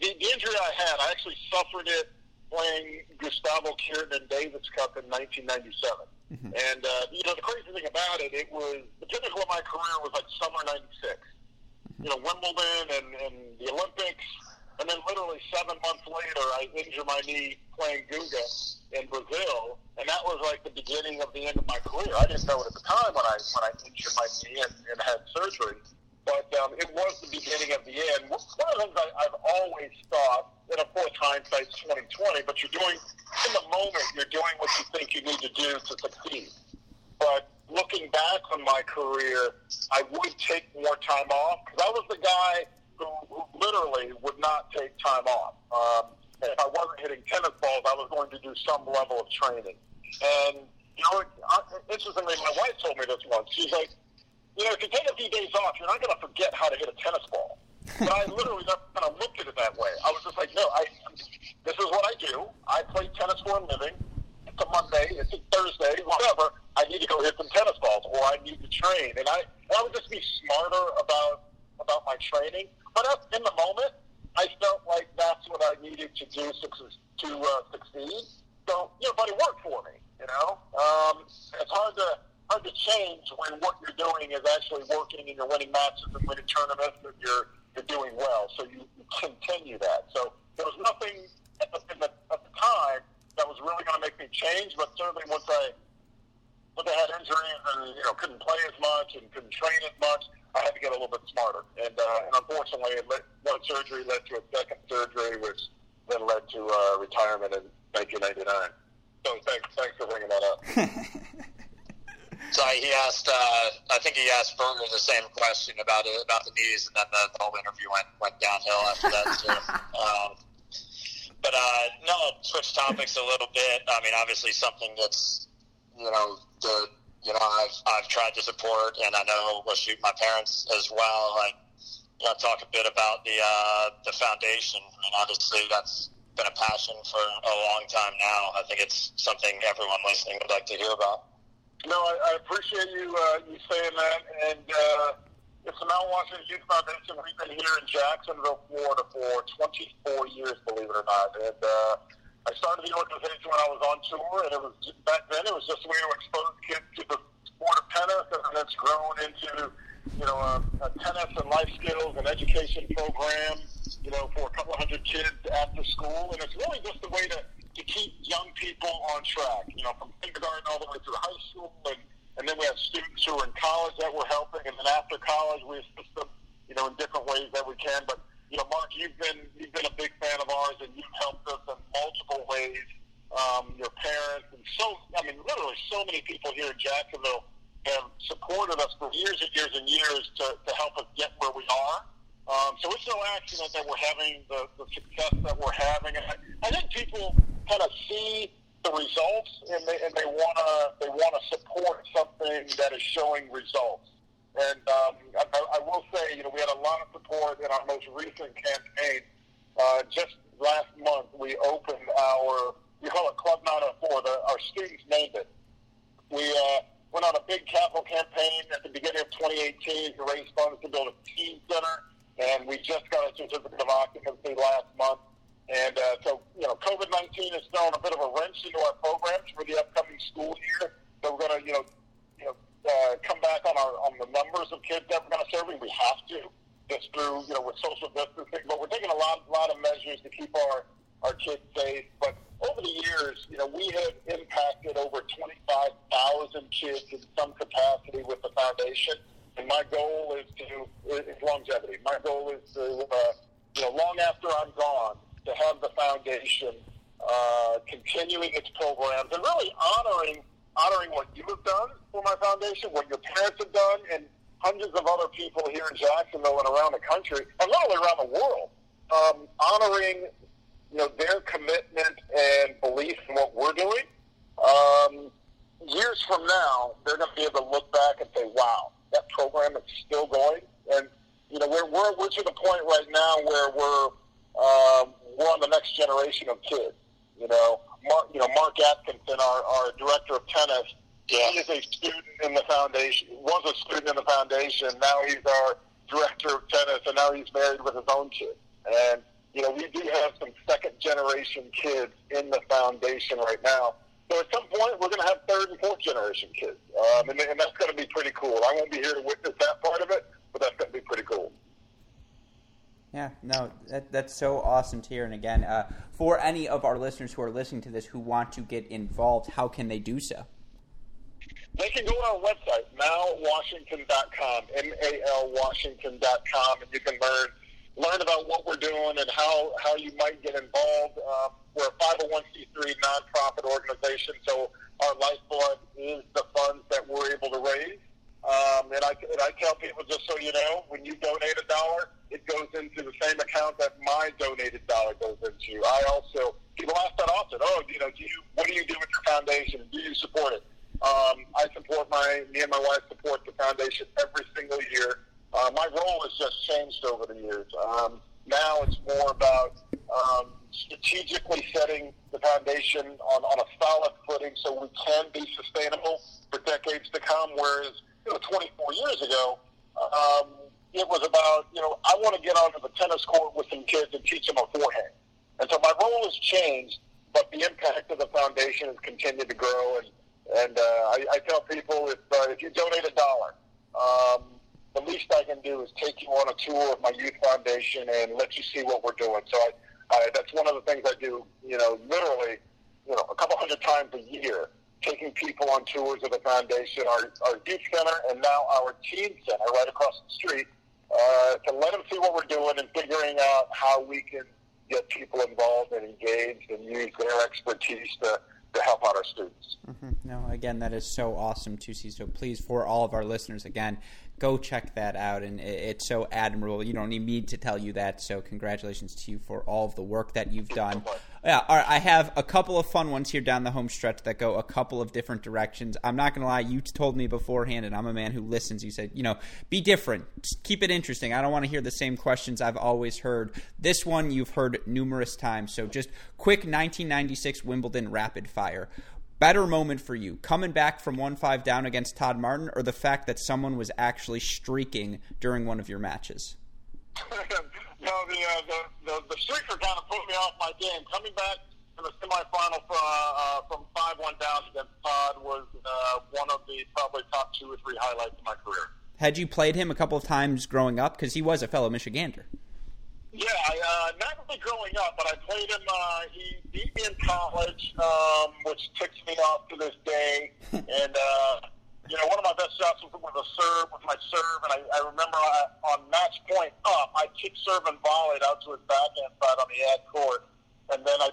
The injury I had, I actually suffered it playing Gustavo Kiernan Davis Cup in 1997. Mm-hmm. And, you know, the crazy thing about it, it was the pinnacle of my career was like summer 96. Mm-hmm. You know, Wimbledon and the Olympics. And then literally 7 months later, I injured my knee playing Guga in Brazil. And that was like the beginning of the end of my career. I didn't know it at the time when I injured my knee and had surgery. But it was the beginning of the end. One of the things I've always thought, and of course hindsight's 20/20, but you're doing, in the moment, you're doing what you think you need to do to succeed. But looking back on my career, I would take more time off, because I was the guy who literally would not take time off. If I wasn't hitting tennis balls, I was going to do some level of training. And, you know, interestingly, my wife told me this once. She's like, you know, if you take a few days off, you're not going to forget how to hit a tennis ball. But I literally never kind of looked at it that way. I was just like, no, this is what I do. I play tennis for a living. It's a Monday. It's a Thursday. Whatever. I need to go hit some tennis balls, or I need to train. And I would just be smarter about my training. But in the moment, I felt like that's what I needed to do to succeed. So, you know, but it worked for me, you know. It's hard to change when what you're doing is actually working and you're winning matches and winning tournaments and you're doing well. So you continue that. So there was nothing at the time that was really going to make me change, but certainly once I had injuries and, you know, couldn't play as much and couldn't train as much, I had to get a little bit smarter. And unfortunately, one surgery led to a second surgery, which then led to retirement in 1999. So thanks for bringing that up. So he asked, I think he asked Berger the same question about the knees, and then the whole interview went downhill after that too. But switch topics a little bit. I mean, obviously something that's, you know, I've tried to support, and I know will shoot my parents as well. Like, you know, talk a bit about the foundation. I mean, obviously that's been a passion for a long time now. I think it's something everyone listening would like to hear about. No, I appreciate you saying that, and it's the Mount Washington Youth Foundation. We've been here in Jacksonville, Florida for 24 years, believe it or not, and I started the organization when I was on tour, and it was back then it was just a way to expose kids to the sport of tennis, and it's grown into, you know, a tennis and life skills and education program, you know, for a couple hundred kids after school, and it's really just a way to keep young people on track, you know, from kindergarten all the way through high school, and then we have students who are in college that we're helping, and then after college we assist them, you know, in different ways that we can. But, you know, Mark, you've been a big fan of ours, and you've helped us in multiple ways. Your parents and literally so many people here in Jacksonville have supported us for years and years and years to help us get where we are. So it's no accident that we're having the success that we're having. And I think people kind of see the results, and they want to support something that is showing results. And I will say, you know, we had a lot of support in our most recent campaign. Just last month, we opened we call it Club 904. Our students named it. We went on a big capital campaign at the beginning of 2018 to raise funds to build a teen center, and we just got a certificate of occupancy last month. And so, you know, COVID-19 has thrown a bit of a wrench into our programs for the upcoming school year. So we're going to, come back on the numbers of kids that we're going to serve. We have to, just through, you know, with social distancing. But we're taking a lot of measures to keep our kids safe. But over the years, you know, we have impacted over 25,000 kids in some capacity with the foundation. And my goal is longevity. My goal is to, you know, long after I'm gone, to have the foundation continuing its programs and really honoring what you have done for my foundation, what your parents have done, and hundreds of other people here in Jacksonville and around the country, and literally around the world, honoring, you know, their commitment and belief in what we're doing. Years from now, they're going to be able to look back and say, wow, that program is still going. And, you know, we're to the point right now where we're on the next generation of kids, you know. Mark Atkinson, our director of tennis, Yeah. He is a student in the foundation, was a student in the foundation. Now he's our director of tennis, and now he's married with his own kid. And, you know, we do have some second-generation kids in the foundation right now. So at some point, we're going to have third- and fourth-generation kids. And that's going to be pretty cool. I won't be here to witness that part of it, but that's going to be pretty cool. Yeah, no, that's so awesome to hear. And again, for any of our listeners who are listening to this who want to get involved, how can they do so? They can go on our website, malwashington.com, malwashington.com, and you can learn about what we're doing and how you might get involved. We're a 501c3 nonprofit organization, so our lifeblood is the funds that we're able to raise. And I tell people, just so you know, when you donate $1, it goes into the same account that my donated $1 goes into. I also, people ask that often, what do you do with your foundation? Do you support it? Me and my wife support the foundation every single year. My role has just changed over the years. Now it's more about strategically setting the foundation on a solid footing so we can be sustainable for decades to come, whereas 24 years ago, it was about, I want to get onto the tennis court with some kids and teach them a forehand. And so my role has changed, but the impact of the foundation has continued to grow. And I tell people, if you donate $1, the least I can do is take you on a tour of my youth foundation and let you see what we're doing. So that's one of the things I do, literally, a couple hundred times a year, taking people on tours of the foundation, our youth center, and now our teen center right across the street, to let them see what we're doing and figuring out how we can get people involved and engaged and use their expertise to help out our students. Mm-hmm. No, again, that is so awesome to see. So please, for all of our listeners, again, go check that out. And it's so admirable. You don't need me to tell you that. So congratulations to you for all of the work that you've done. Yeah, all right, I have a couple of fun ones here down the home stretch that go a couple of different directions. I'm not going to lie. You told me beforehand, and I'm a man who listens. You said, be different. Just keep it interesting. I don't want to hear the same questions I've always heard. This one you've heard numerous times. So just quick 1996 Wimbledon rapid fire. Better moment for you, coming back from 1-5 down against Todd Martin, or the fact that someone was actually streaking during one of your matches? No, the streaker kind of put me off my game. Coming back in the semifinal from 5-1 down against Todd was one of the probably top two or three highlights of my career. Had you played him a couple of times growing up? Because he was a fellow Michigander. Yeah, not really growing up, but I played him. He beat me in college, which ticks me off to this day. And, one of my best shots was my serve. And I remember on match point up, I kicked serve and volleyed out to his backhand side on the ad court. And then I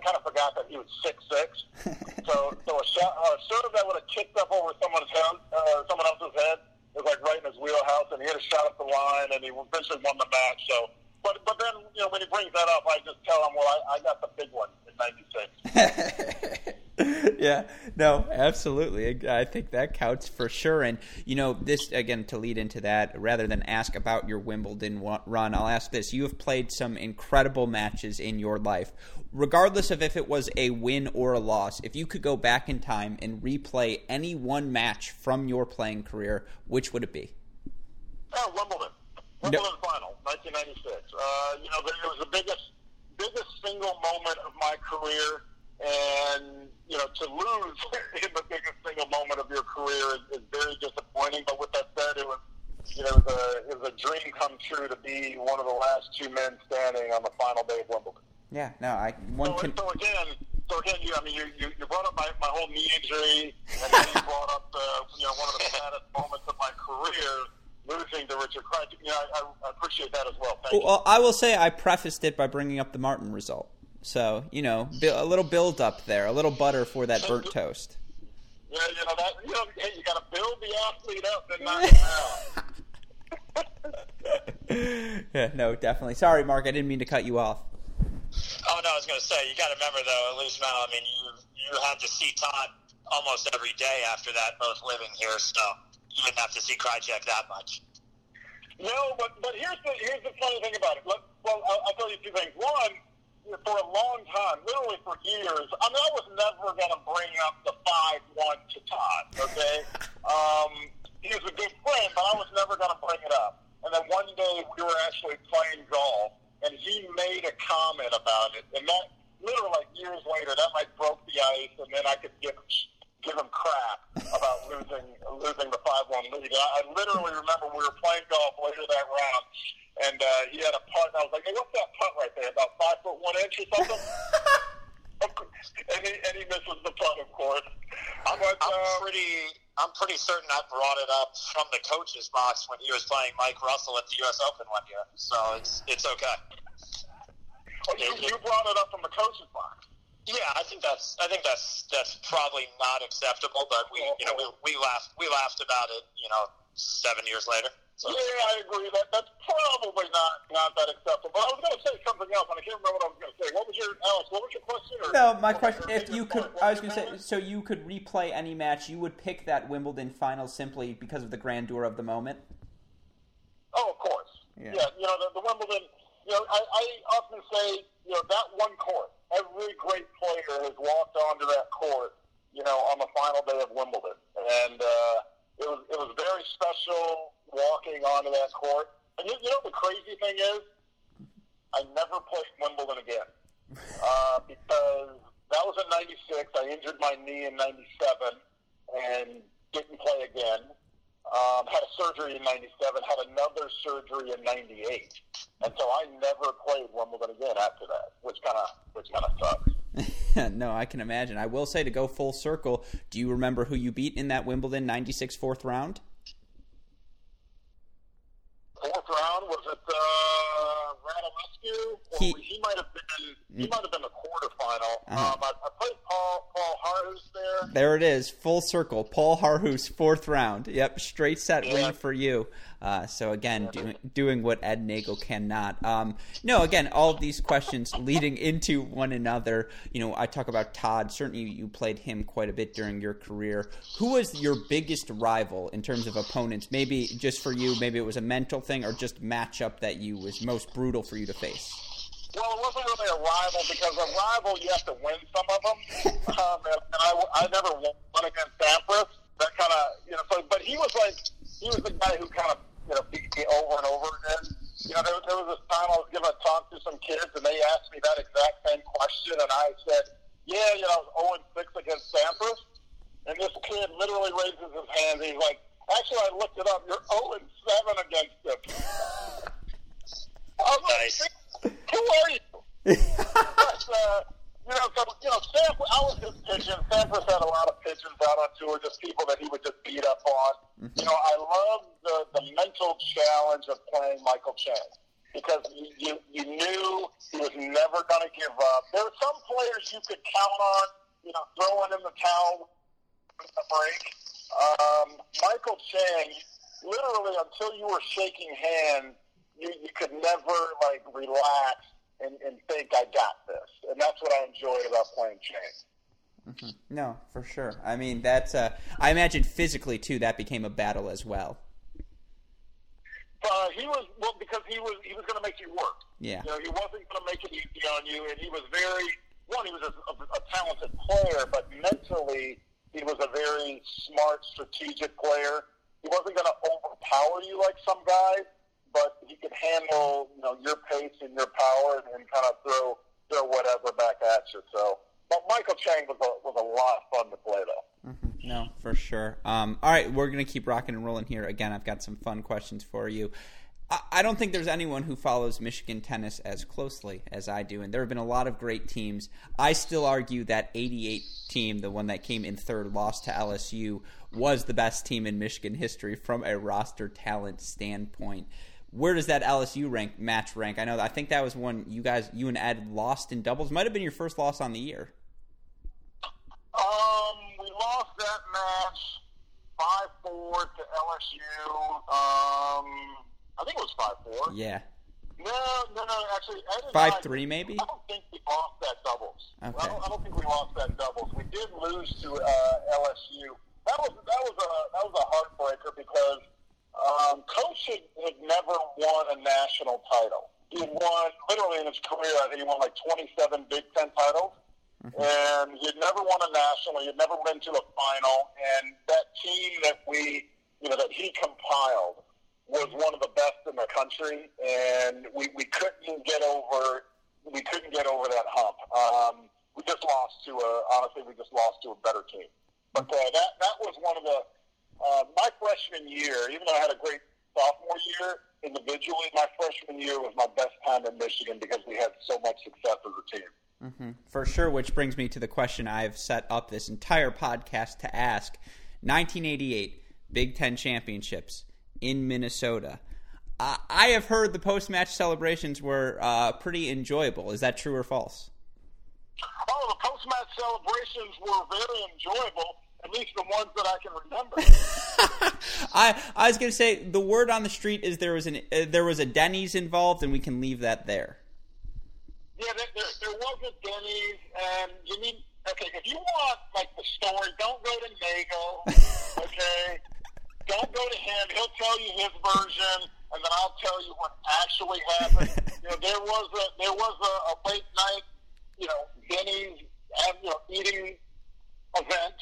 kind of forgot that he was 6'6". So a serve that would have kicked up over someone else's head, it was like right in his wheelhouse. And he had a shot up the line, and he eventually won the match. So. But then, when he brings that up, I just tell him, well, I got the big one in 96. Yeah, no, absolutely. I think that counts for sure. And, this, again, to lead into that, rather than ask about your Wimbledon run, I'll ask this. You have played some incredible matches in your life. Regardless of if it was a win or a loss, if you could go back in time and replay any one match from your playing career, which would it be? Oh, Wimbledon. Wimbledon final, 1996. It was the biggest single moment of my career, and to lose in the biggest single moment of your career is very disappointing. But with that said, it was, it was a dream come true to be one of the last two men standing on the final day of Wimbledon. Yeah, no, you brought up my whole knee injury, and then you brought up one of the saddest moments of my career. Losing to Richard Krasny, I appreciate that as well. Thank you. I will say I prefaced it by bringing up the Martin result. So, a little build up there, a little butter for that burnt toast. Yeah, you got to build the athlete up and not down. Yeah, no, definitely. Sorry, Mark, I didn't mean to cut you off. Oh, no, I was going to say, you got to remember, though, at least now, I mean, you had to see Todd almost every day after that, both living here, so. You wouldn't have to see Krajicek that much. No, but here's the funny thing about it. I'll tell you two things. One, for a long time, literally for years, I was never going to bring up the 5-1 to Todd. I'm pretty certain I brought it up from the coach's box when he was playing Mike Russell at the U.S. Open one year, so it's okay. Oh, you brought it up from the coach's box. Yeah, I think that's probably not acceptable, but we laughed about it, 7 years later. So. Yeah, I agree. That's probably not that acceptable. But I was going to say something else, and I can't remember what I was going to say. What was your question? So you could replay any match, you would pick that Wimbledon final simply because of the grandeur of the moment? Oh, of course. Yeah, the Wimbledon, I often say, that one court, every great player has walked onto that court, on the final day of Wimbledon. And it was very special walking onto that court. And you know the crazy thing is, I never played Wimbledon again. Because that was in 96. I injured my knee in 97 and didn't play again. Had a surgery in 97, had another surgery in 98. And so I never played Wimbledon again after that, which kind of sucks. No, I can imagine. I will say, to go full circle, do you remember who you beat in that Wimbledon 96 fourth round? Fourth round, was it Radulescu? He might have been the quarterfinal. Uh-huh. I played Paul Harhouse there. There it is, full circle. Paul Harhouse, fourth round. Yep, straight set win for you. So again, doing what Ed Nagel cannot. Again, all of these questions leading into one another. I talk about Todd. Certainly, you played him quite a bit during your career. Who was your biggest rival in terms of opponents? Maybe just for you, maybe it was a mental thing, or just matchup that you was most brutal for you to face. Well, it wasn't really a rival, because a rival, you have to win some of them. And I never won against Sampras. That kind of, but he was the guy who kind of, beat me over and over again. There was this time I was giving a talk to some kids, and they asked me that exact same question, and I said, yeah, I was 0-6 against Sampras. And this kid literally raises his hands, and he's like, actually, I looked it up, you're 0-7 against him. I was nice. Like, who are you? Sampras, I was his pigeon. Sampras had a lot of pigeons out on tour, just people that he would just beat up on. Mm-hmm. I love the mental challenge of playing Michael Chang, because you knew he was never going to give up. There were some players you could count on, throwing in the towel in the break. Michael Chang, literally, until you were shaking hands, You could never, relax and think, I got this. And that's what I enjoyed about playing Chang. Mm-hmm. No, for sure. I mean, that's I imagine physically, too, that became a battle as well. Because he was going to make you work. Yeah. He wasn't going to make it easy on you, and he was he was a talented player, but mentally, he was a very smart, strategic player. He wasn't going to overpower you like some guys, but he could handle, your pace and your power and kind of throw whatever back at you. So, but Michael Chang was a lot of fun to play, though. Mm-hmm. No, for sure. All right, we're going to keep rocking and rolling here. Again, I've got some fun questions for you. I don't think there's anyone who follows Michigan tennis as closely as I do, and there have been a lot of great teams. I still argue that 88 team, the one that came in third, lost to LSU, was the best team in Michigan history from a roster talent standpoint. Where does that LSU match rank? I think that was one you and Ed lost in doubles. Might have been your first loss on the year. We lost that match 5-4 to LSU. I think it was 5-4. Yeah. No. Actually, Ed and 5-3 maybe. I don't think we lost that doubles. Okay. I don't think we lost that doubles. We did lose to LSU. That was a heartbreaker, because Coach had never won a national title. He won, literally in his career, I think he won 27 Big Ten titles. Mm-hmm. And he had never won a national. He had never been to a final. And that team that that he compiled was one of the best in the country. And we couldn't get over that hump. We just lost to a better team. But that was one of the, my freshman year, even though I had a great sophomore year, individually, my freshman year was my best time in Michigan, because we had so much success as a team. Mm-hmm. For sure, which brings me to the question I've set up this entire podcast to ask. 1988 Big Ten Championships in Minnesota. I have heard the post-match celebrations were pretty enjoyable. Is that true or false? Oh, the post-match celebrations were very enjoyable, at least the ones that I can remember. I was going to say, the word on the street is there was a Denny's involved, and we can leave that there. Yeah, there was a Denny's, and you need, okay, if you want, like, the story, don't go to Nagel, okay? Don't go to him. He'll tell you his version, and then I'll tell you what actually happened. You know, there was a late night, you know, Denny's, you know, eating event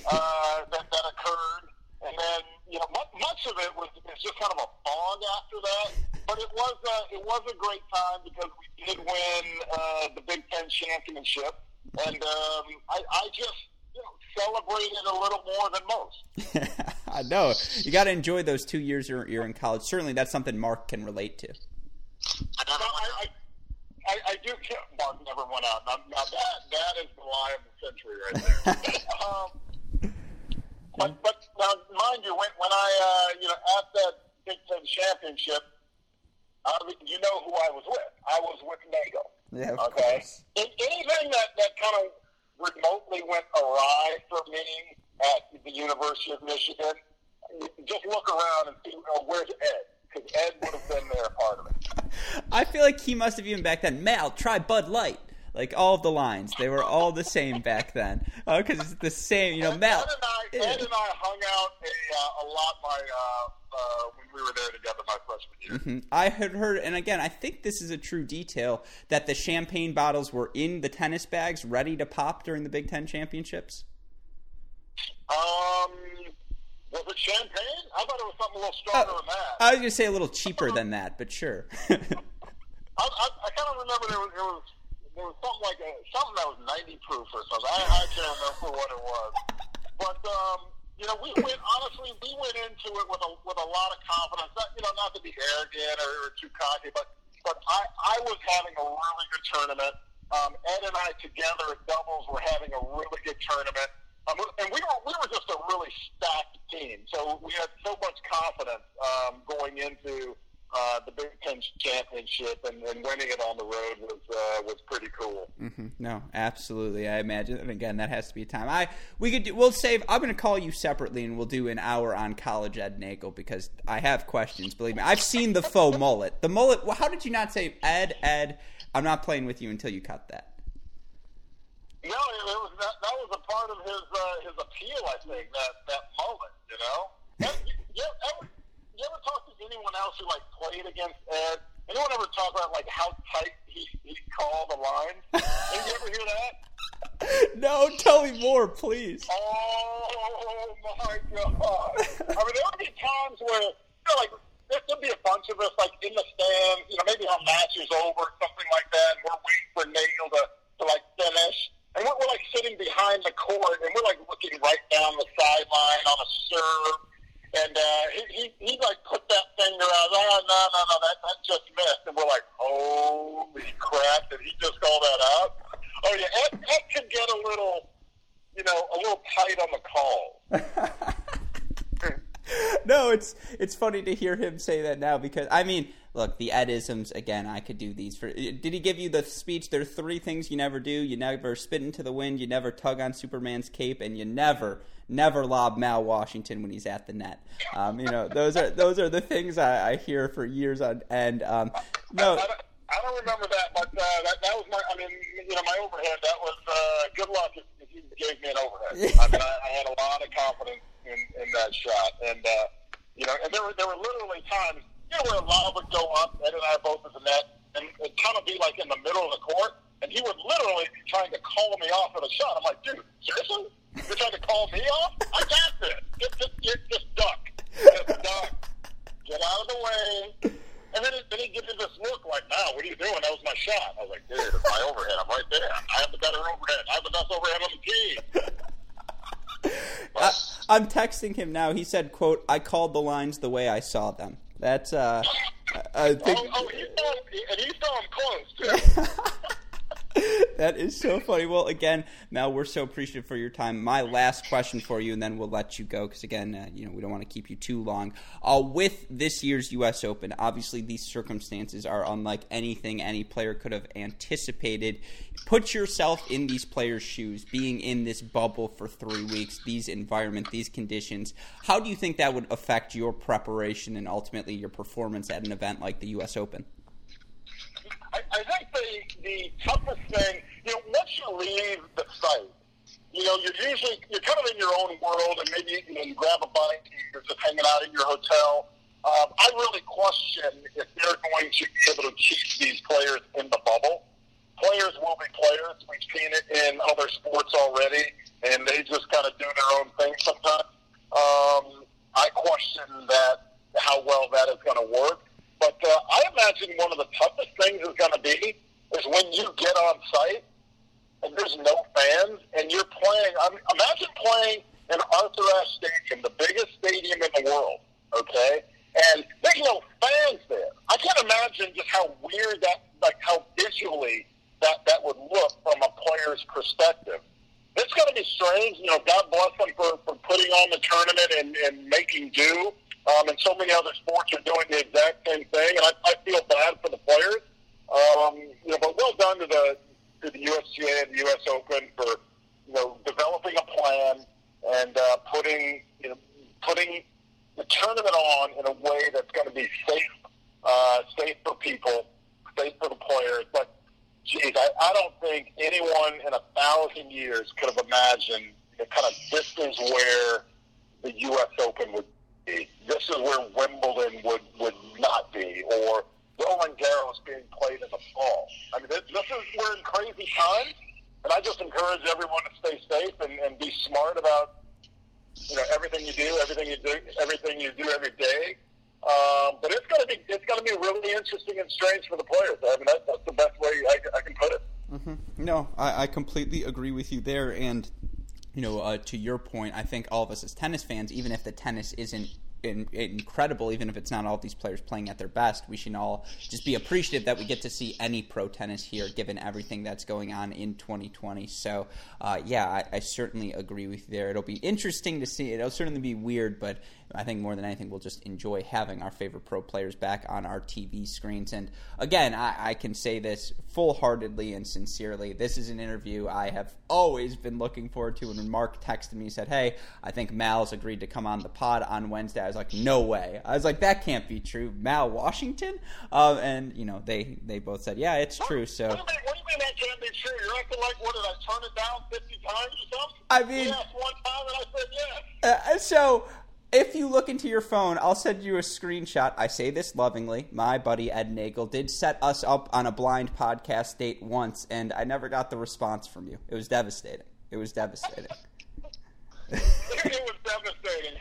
that occurred, and then, you know, much of it was just kind of a fog after that. But it was a great time because we did win the Big Ten Championship, and I just, you know, celebrated a little more than most. I know. You got to enjoy those 2 years you're in college. Certainly that's something Mark can relate to. I do. Mark never went out. Now that is the lie of the century right there. But now, mind you, when I you know, at that Big Ten Championship, you know who I was with. I was with Nagel. Yeah, of course. Anything that kind of remotely went awry for me at the University of Michigan, just look around and see, oh, where's Ed? Because Ed would have been there, part of it. I feel like he must have even back then, Mal, try Bud Light. Like, all the lines, they were all the same back then. Because it's the same, you know, Mal. Ed and I hung out a lot by... when we were there together my freshman year. Mm-hmm. I had heard, and again, I think this is a true detail, that the champagne bottles were in the tennis bags ready to pop during the Big Ten Championships. Was it champagne? I thought it was something a little stronger than that. I was going to say a little cheaper than that, but sure. I kind of remember there was something like something that was 90 proof or something. I can't remember what it was. But, you know, we went into it with a lot of confidence. Not, you know, not to be arrogant or too cocky, but I was having a really good tournament. Ed and I together at doubles were having a really good tournament, and we were just a really stacked team. So we had so much confidence going into the Big Ten Championship, and winning it on the road was pretty cool. Mm-hmm. No, absolutely, I imagine. And again, that has to be a time. I'm going to call you separately, and we'll do an hour on college Ed Nagel because I have questions. Believe me, I've seen the faux mullet. The mullet. Well, how did you not say Ed? I'm not playing with you until you cut that. No, it was that was a part of his appeal. I think that mullet, you know. You ever talk to anyone else who, like, played against Ed? Anyone ever talk about, like, how tight he called the line? Did you ever hear that? No, tell me more, please. Oh, my God. I mean, there would be times where, you know, like, there'd be a bunch of us, like, in the stands, you know, maybe our match is over, something like that, and we're waiting for Nagel to like, finish. And we're, like, sitting behind the court, and we're, like, looking right down the sideline on a serve. And he like put that finger out. Oh, no, that just missed. And we're like, holy crap! Did he just call that out? Oh yeah, Ed could get a little tight on the call. No, it's funny to hear him say that now because I mean, look, the Edisms again. I could do these. Did he give you the speech? There are three things you never do: you never spit into the wind, you never tug on Superman's cape, and you never lob Mal Washington when he's at the net. You know, those are the things I hear for years on end. No, I don't remember that, but that was my. I mean, you know, my overhead. That was good luck if you gave me an overhead. I mean, I had a lot of confidence in that shot, and you know, and there were literally times, you know, where a lob would go up, Ed and I both at the net, and it'd kind of be like in the middle of the court, and he would literally be trying to call me off of the shot. I'm like, dude, seriously? You're trying to call me off? I got this. Just duck. Just duck. Get out of the way. And then he gives me this look like, no, what are you doing? That was my shot. I was like, dude, it's my overhead. I'm right there. I have the better overhead. I have the best overhead on the team. I'm texting him now. He said, quote, I called the lines the way I saw them. That's, I think. Oh, and he saw him close, too. That is so funny. Well, again, Mal, we're so appreciative for your time. My last question for you, and then we'll let you go because, again, we don't want to keep you too long. With this year's U.S. Open, obviously these circumstances are unlike anything any player could have anticipated. Put yourself in these players' shoes, being in this bubble for 3 weeks, these environment, these conditions. How do you think that would affect your preparation and ultimately your performance at an event like the U.S. Open? I think the toughest thing, once you leave the site, you're kind of in your own world, and maybe you grab a bite, you're just hanging out in your hotel. I really question if they're going to be able to keep these players in the bubble. Players will be players. We've seen it in other sports already, and they just kind of do their own thing sometimes. I question that, how well that is going to work. But I imagine one of the toughest things is going to be is when you get on site and there's no fans and you're playing. Imagine playing in Arthur Ashe Stadium, the biggest stadium in the world, okay? And there's no fans there. I can't imagine just how weird that, like how visually that would look from a player's perspective. It's going to be strange. God bless them for putting on the tournament and making do. And so many other sports are doing the exact same thing, and I feel bad for the players. But well done to the USGA and the U.S. Open for developing a plan and putting the tournament on in a way that's going to be safe for people, safe for the players. But geez, I don't think anyone in 1,000 years could have imagined the kind of this is where the U.S. Open would. This is where Wimbledon would not be, or Roland Garros being played in the fall. I mean, we're in crazy times, and I just encourage everyone to stay safe and be smart about everything you do every day. But it's going to be really interesting and strange for the players. I mean, that's the best way I can put it. Mm-hmm. No, I completely agree with you there, and. To your point, I think all of us as tennis fans, even if the tennis isn't incredible, even if it's not all these players playing at their best, we should all just be appreciative that we get to see any pro tennis here, given everything that's going on in 2020. So, I certainly agree with you there. It'll be interesting to see. It'll certainly be weird, but I think more than anything, we'll just enjoy having our favorite pro players back on our TV screens. And again, I can say this full-heartedly and sincerely. This is an interview I have always been looking forward to. And when Mark texted me, he said, hey, I think Mal's agreed to come on the pod on Wednesday. I was like, no way. I was like, that can't be true. Mal Washington? They both said, yeah, it's true. So. What do you mean that can't be true? You're acting like, what, did I turn it down 50 times or something? I mean. Yes, one time and I said yes. So. If you look into your phone, I'll send you a screenshot. I say this lovingly. My buddy Ed Nagel did set us up on a blind podcast date once, and I never got the response from you. It was devastating. It was devastating, huh? Yeah.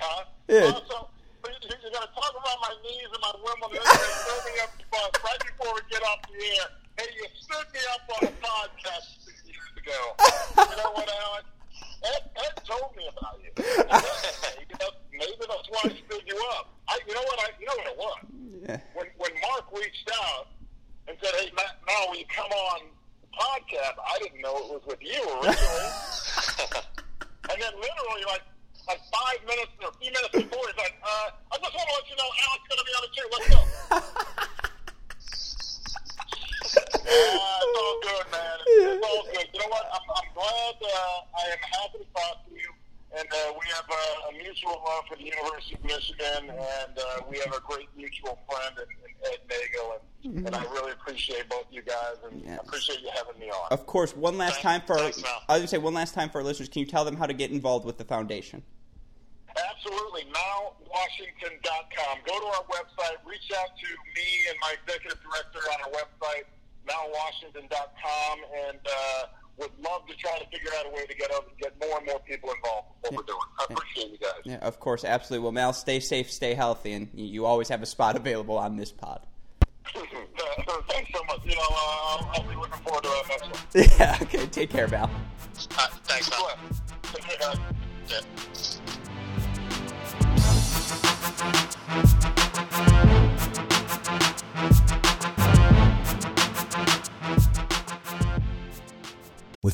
Also, you're going to talk about my knees and my Wimbledon. You're me up right before we get off the air. Hey, you stood me up on a podcast 6 years ago. You know what, Alan? Ed told me about you. Maybe that's why I stood you up. You know what I want. Yeah. When Mark reached out and said, "Hey, Mal, will you come on the podcast?" I didn't know it was with you originally. And then literally, like 5 minutes or a few minutes before, he's like, "I just want to let you know Al's going to be on the show. Let's go." It's all good, man. It's all good. You know what? I'm glad. I am happy to talk to you. And we have a mutual love for the University of Michigan, and we have a great mutual friend in Ed Nagel, and I really appreciate both you guys, and yes. I appreciate you having me on. Of course. One last time for our listeners, can you tell them how to get involved with the foundation? Absolutely. MalWashington.com. Go to our website. Reach out to me and my executive director on our website, MalWashington.com, and would love to try to figure out a way to get more and more people involved in what we're doing. I appreciate you guys. Yeah, of course, absolutely. Well, Mal, stay safe, stay healthy, and you always have a spot available on this pod. Thanks so much. I'll be looking forward to our next one. Yeah, okay. Take care, Mal. Thanks, Mal. Take care, guys. Yeah.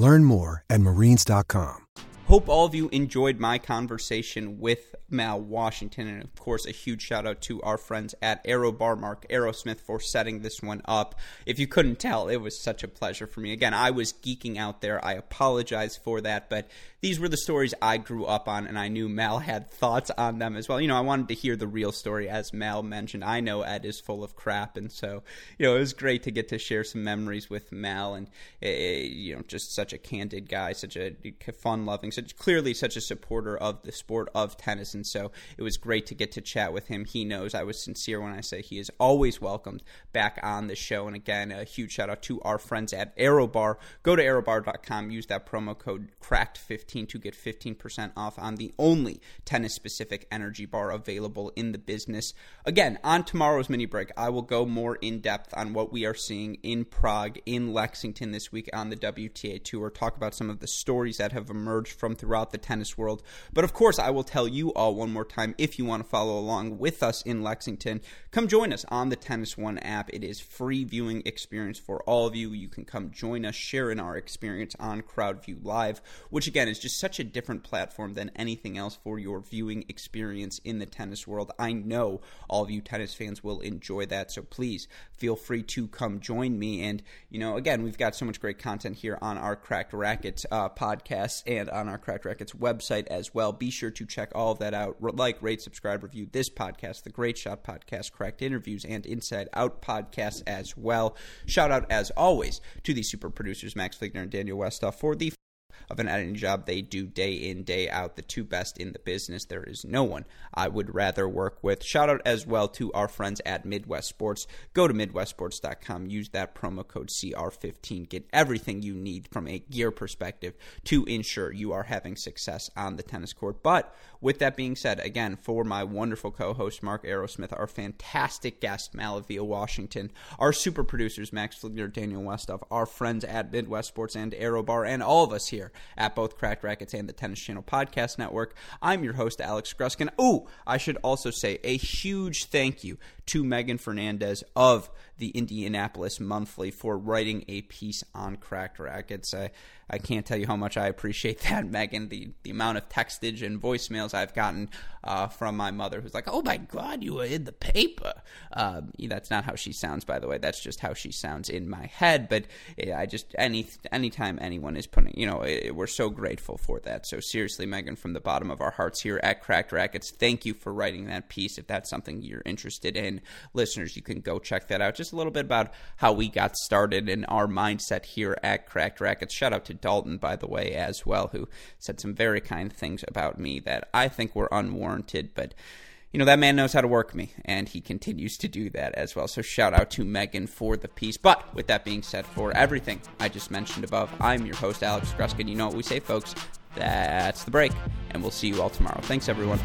Learn more at marines.com. Hope all of you enjoyed my conversation with Mal Washington, and of course a huge shout out to our friends at AeroBar, Mark Aerosmith, for setting this one up. If you couldn't tell, it was such a pleasure for me. Again, I was geeking out there. I apologize for that, but these were the stories I grew up on, and I knew Mal had thoughts on them as well. You know, I wanted to hear the real story. As Mal mentioned, I know Ed is full of crap, and so, you know, it was great to get to share some memories with Mal, and you know, just such a candid guy, such a fun-loving, clearly such a supporter of the sport of tennis, and so it was great to get to chat with him. He knows I was sincere when I say he is always welcomed back on the show. And again, a huge shout out to our friends at AeroBar. Go to aerobar.com, use that promo code CRACKED15 to get 15% off on the only tennis specific energy bar available in the business. Again, on tomorrow's mini break, I will go more in depth on what we are seeing in Prague, in Lexington this week on the WTA tour, talk about some of the stories that have emerged from throughout the tennis world. But of course, I will tell you all one more time, if you want to follow along with us in Lexington, come join us on the Tennis One app. It is free viewing experience for all of you. You can come join us, share in our experience on CrowdView Live, which again is just such a different platform than anything else for your viewing experience in the tennis world. I know all of you tennis fans will enjoy that, so please feel free to come join me. And, you know, again, we've got so much great content here on our Cracked Rackets podcast and on our Cracked Rackets website as well. Be sure to check all of that out. Like, rate, subscribe, review this podcast, the Great Shot podcast, Cracked Interviews, and Inside Out podcasts as well. Shout out, as always, to the super producers Max Fligner and Daniel Westoff for the of an editing job they do day in, day out, the two best in the business. There is no one I would rather work with. Shout out as well to our friends at Midwest Sports. Go to midwestsports.com, use that promo code CR15, get everything you need from a gear perspective to ensure you are having success on the tennis court. But with that being said, again, for my wonderful co-host Mark Aerosmith, our fantastic guest MaliVai Washington, our super producers Max Fligner, Daniel Westoff, our friends at Midwest Sports and AeroBar, and all of us here at both Cracked Rackets and the Tennis Channel Podcast Network. I'm your host, Alex Gruskin. Oh, I should also say a huge thank you to Megan Fernandez of the Indianapolis Monthly for writing a piece on Cracked Rackets. I can't tell you how much I appreciate that, Megan. The amount of textage and voicemails I've gotten from my mother, who's like, oh my God, you were in the paper. That's not how she sounds, by the way. That's just how she sounds in my head. But I just, anytime anyone is putting, you know, we're so grateful for that. So seriously, Megan, from the bottom of our hearts here at Cracked Rackets, thank you for writing that piece. If that's something you're interested in, listeners, you can go check that out. Just a little bit about how we got started and our mindset here at Cracked Rackets. Shout out to Dalton, by the way, as well, who said some very kind things about me that I think were unwarranted, but you know, that man knows how to work me, and he continues to do that as well. So shout out to Megan for the piece. But with that being said, for everything I just mentioned above, I'm your host, Alex Gruskin. You know what we say, folks. That's the break, and we'll see you all tomorrow. Thanks, everyone.